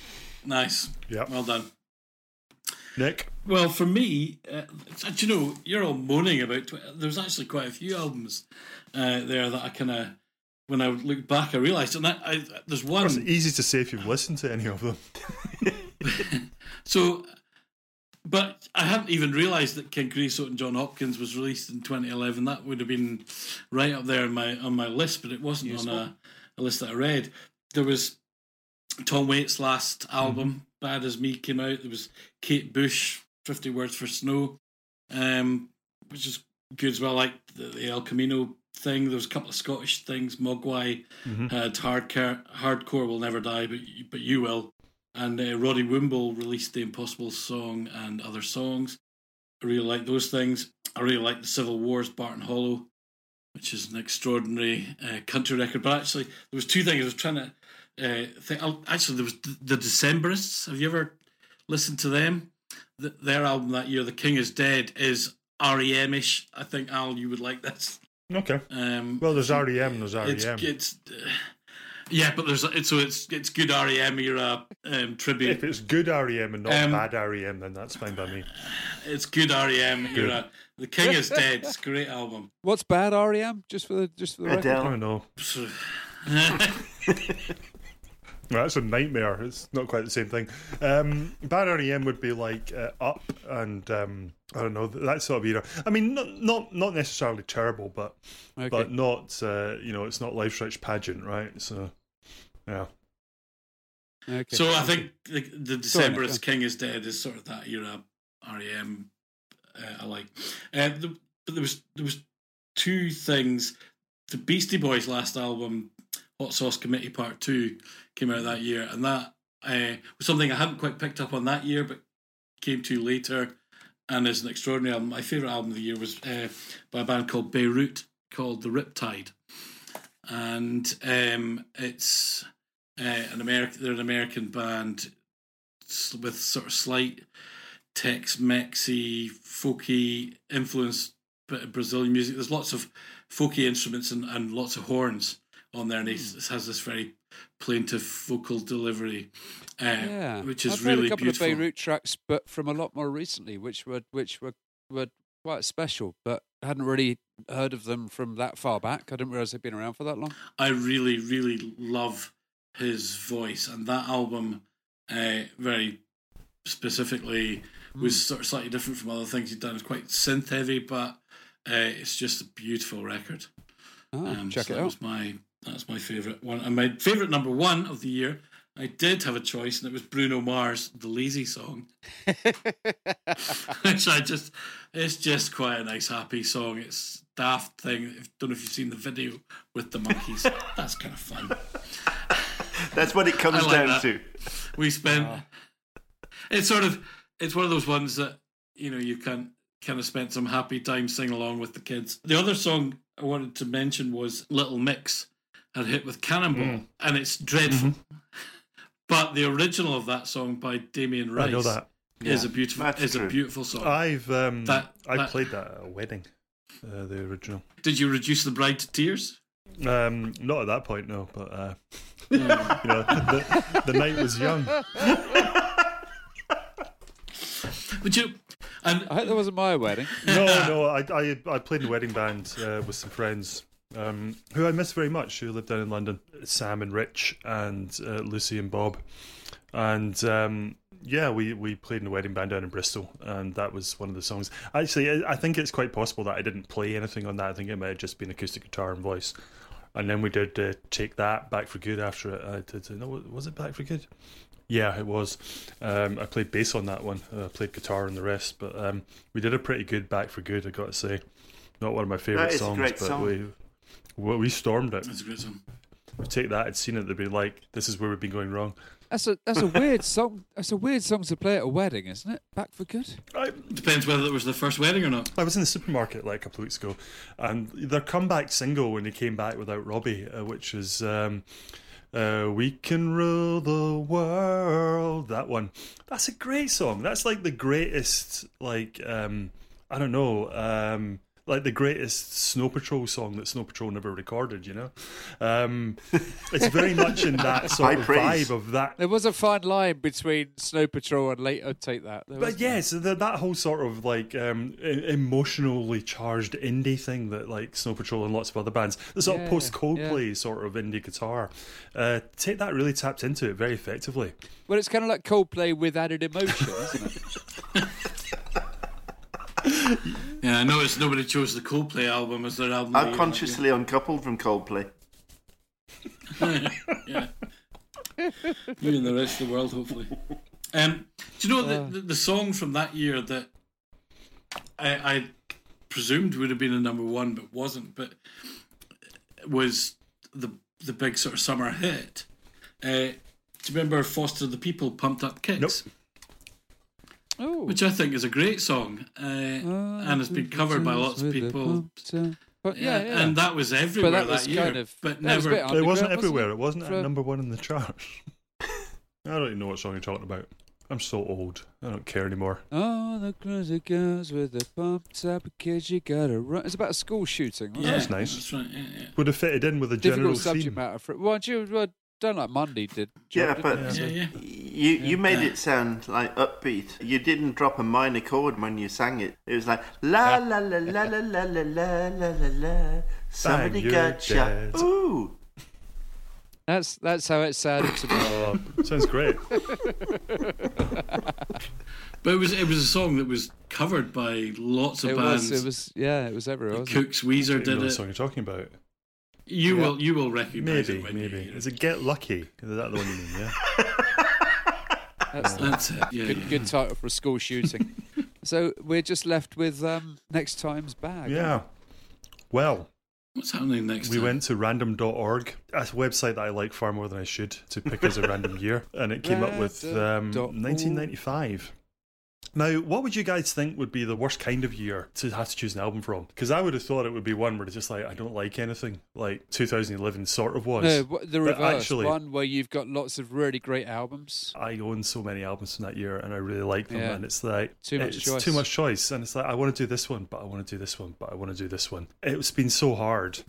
Nice. Yeah. Well done. Nick? Well, for me, uh, do you know, you're all moaning about Twitter. There's actually quite a few albums uh, there that I kind of, when I look back, I realised. And I, I, there's one... It's easy to say if you've listened to any of them. So, but I hadn't even realised that King Creosote and John Hopkins was released in twenty eleven. That would have been right up there on my, on my list, but it wasn't Useful. on a, a list that I read. There was... Tom Waits' last album, mm. Bad As Me, came out. There was Kate Bush, fifty Words for Snow, um, which is good as well, like the, the El Camino thing. There was a couple of Scottish things. Mogwai mm-hmm. had Hardcore, Hardcore Will Never Die, but you, but you will. And uh, Roddy Wimble released The Impossible Song and other songs. I really like those things. I really like The Civil War's Barton Hollow, which is an extraordinary uh, country record. But actually, there was two things I was trying to... Uh, th- actually, there was the Decemberists. Have you ever listened to them? The, their album that year, "The King Is Dead," is R E M-ish. I think Al, you would like this. Okay. Um, well, there's R E M. There's R E M. It's, it's uh, yeah, but there's it's so it's it's good R E M era um, tribute. If it's good R E M and not um, bad R E M, then that's fine by me. It's good R E M good. era. "The King Is Dead." It's a great album. What's bad R E M? Just for the just for the record. I don't know. Well, that's a nightmare. It's not quite the same thing. Um, Bad R E M would be like uh, Up and um, I don't know, that sort of era. I mean, not not, not necessarily terrible, but okay. but not uh, you know, it's not Life Stretch Pageant, right? So yeah. Okay. So I think the, the Decemberist King Is Dead is sort of that era R E M. Uh, I like. Uh, the, but there was there was two things. The Beastie Boys' last album, Hot Sauce Committee Part Two, came out that year, and that uh, was something I hadn't quite picked up on that year, but came to later, and is an extraordinary album. My favourite album of the year was uh, by a band called Beirut, called The Riptide, and um, it's uh, an American. They're an American band with sort of slight Tex-Mexy, folky influence, bit of Brazilian music. There's lots of folky instruments and, and lots of horns on there, and he mm. has this very plaintive vocal delivery, uh, yeah. which is I've really beautiful. I've heard a couple beautiful. of Beirut tracks, but from a lot more recently, which were which were, were quite special, but hadn't really heard of them from that far back. I didn't realise they'd been around for that long. I really, really love his voice, and that album uh, very specifically mm. was sort of slightly different from other things he'd done. It's quite synth heavy, but uh, it's just a beautiful record. Oh, um, check so it that out. Was my That's my favourite one. And my favourite number one of the year, I did have a choice, and it was Bruno Mars, The Lazy Song. Which I just, it's just quite a nice, happy song. It's a daft thing. I don't know if you've seen the video with the monkeys. That's kind of fun. That's what it comes like down that. to. We spent, Aww. it's sort of, it's one of those ones that, you know, you can kind of spend some happy time singing along with the kids. The other song I wanted to mention was Little Mix. Had hit with Cannonball, mm. and it's dreadful. Mm-hmm. But the original of that song by Damien Rice I know that. is yeah. a beautiful That's is true. a beautiful song. I've um, that, I that... played that at a wedding. Uh, the original. Did you reduce the bride to tears? Um, not at that point, no. But uh, yeah. you know, the, the night was young. Would you? And... I hope that wasn't my wedding. No, no. I I, I played in a wedding band uh, with some friends. Um, who I miss very much, who live down in London, Sam and Rich and uh, Lucy and Bob, and um, yeah, we, we played in a wedding band down in Bristol, and that was one of the songs. Actually, I think it's quite possible that I didn't play anything on that. I think it might have just been acoustic guitar and voice. And then we did uh, Take That, Back for Good after it. I did, no, was it Back for Good? Yeah, it was. Um, I played bass on that one. I uh, played guitar and the rest, but um, we did a pretty good Back for Good, I got to say. Not one of my favourite songs, but song. we... Well, we stormed it. That's a great song. We take that. I'd seen it. They'd be like, "This is where we've been going wrong." That's a that's a weird song. That's a weird song to play at a wedding, isn't it? Back for Good. It depends whether it was the first wedding or not. I was in the supermarket like a couple of weeks ago, and their comeback single when they came back without Robbie, uh, which is um, uh, "We Can Rule the World." That one. That's a great song. That's like the greatest. Like um, I don't know. Um, Like the greatest Snow Patrol song that Snow Patrol never recorded, you know. Um, it's very much in that sort High of praise. Vibe of that. There was a fine line between Snow Patrol and Later Take That. There but yeah, that. So the, that whole sort of like um, emotionally charged indie thing that like Snow Patrol and lots of other bands, the sort yeah, of post Coldplay yeah. sort of indie guitar, uh, Take That really tapped into it very effectively. Well, it's kind of like Coldplay with added emotion, isn't it? Yeah, I noticed nobody chose the Coldplay album as their album. I'm consciously uncoupled from Coldplay. Yeah. You and the rest of the world, hopefully. Um, do you know uh, the, the, the song from that year that I, I presumed would have been a number one but wasn't, but was the the big sort of summer hit? Uh, do you remember Foster the People, Pumped Up Kicks? Nope. Oh. Which I think is a great song, uh, oh, and it's been covered by lots of people. But yeah, yeah, and that was everywhere that, that was year. Kind of, but never, was it wasn't everywhere. It wasn't at number one in the charts. I don't even know what song you're talking about. I'm so old. I don't care anymore. Oh, the crazy girls with the pumped up kids, you gotta run. It's about a school shooting. Right? Yeah, that's nice. That's right. Yeah, yeah. Would have fitted in with a general theme. Subject matter for it. Well, do you? Well, Don't like Monday did. Yeah, John, but yeah, yeah. you you yeah. made it sound like upbeat. You didn't drop a minor chord when you sang it. It was like la la la la la la la la la la. Somebody got shot. Ooh, that's that's how it sounded to me. Oh, sounds great. But it was it was a song that was covered by lots of it bands. Was, it was yeah, it was everywhere. Wasn't Cooks, it? Weezer I did know it. What song you're talking about? You yeah. will, you will recognise it. When maybe, maybe. Is it "Get Lucky"? Is that the one you mean? Yeah. That's, oh. that's it. Yeah, good, yeah. good title for a school shooting. So we're just left with um, next time's bag. Yeah. Well. What's happening next? We time? went to random dot org, a website that I like far more than I should, to pick as a random year, and it came Red up with um, nineteen ninety-five. Now, what would you guys think would be the worst kind of year to have to choose an album from? Because I would have thought it would be one where it's just like, I don't like anything. Like twenty eleven sort of was. No, the reverse but actually, one where you've got lots of really great albums. I own so many albums from that year and I really like them. Yeah. And it's like, too much it's choice. too much choice. And it's like, I want to do this one, but I want to do this one, but I want to do this one. It's been so hard.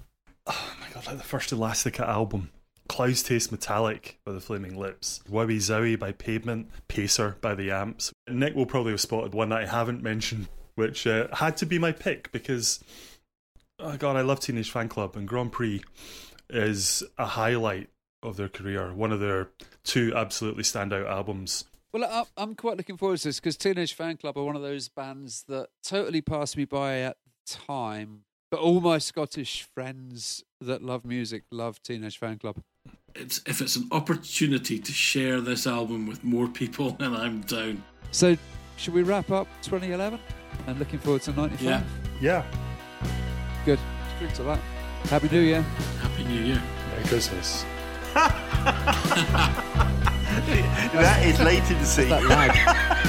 Oh my God, like the first Elastica album. Clouds Taste Metallic by the Flaming Lips, Wowie Zowie by Pavement, Pacer by the Amps. Nick will probably have spotted one that I haven't mentioned, which uh, had to be my pick because, oh God, I love Teenage Fan Club, and Grand Prix is a highlight of their career, one of their two absolutely standout albums. Well, I'm quite looking forward to this because Teenage Fan Club are one of those bands that totally passed me by at the time, but all my Scottish friends that love music love Teenage Fan Club. It's, if it's an opportunity to share this album with more people, then I'm down. So, should we wrap up twenty eleven and looking forward to ninety-five? Yeah. Yeah. Good. Good to that. Happy New Year. Happy New Year. Merry Christmas. That is latency. That lag.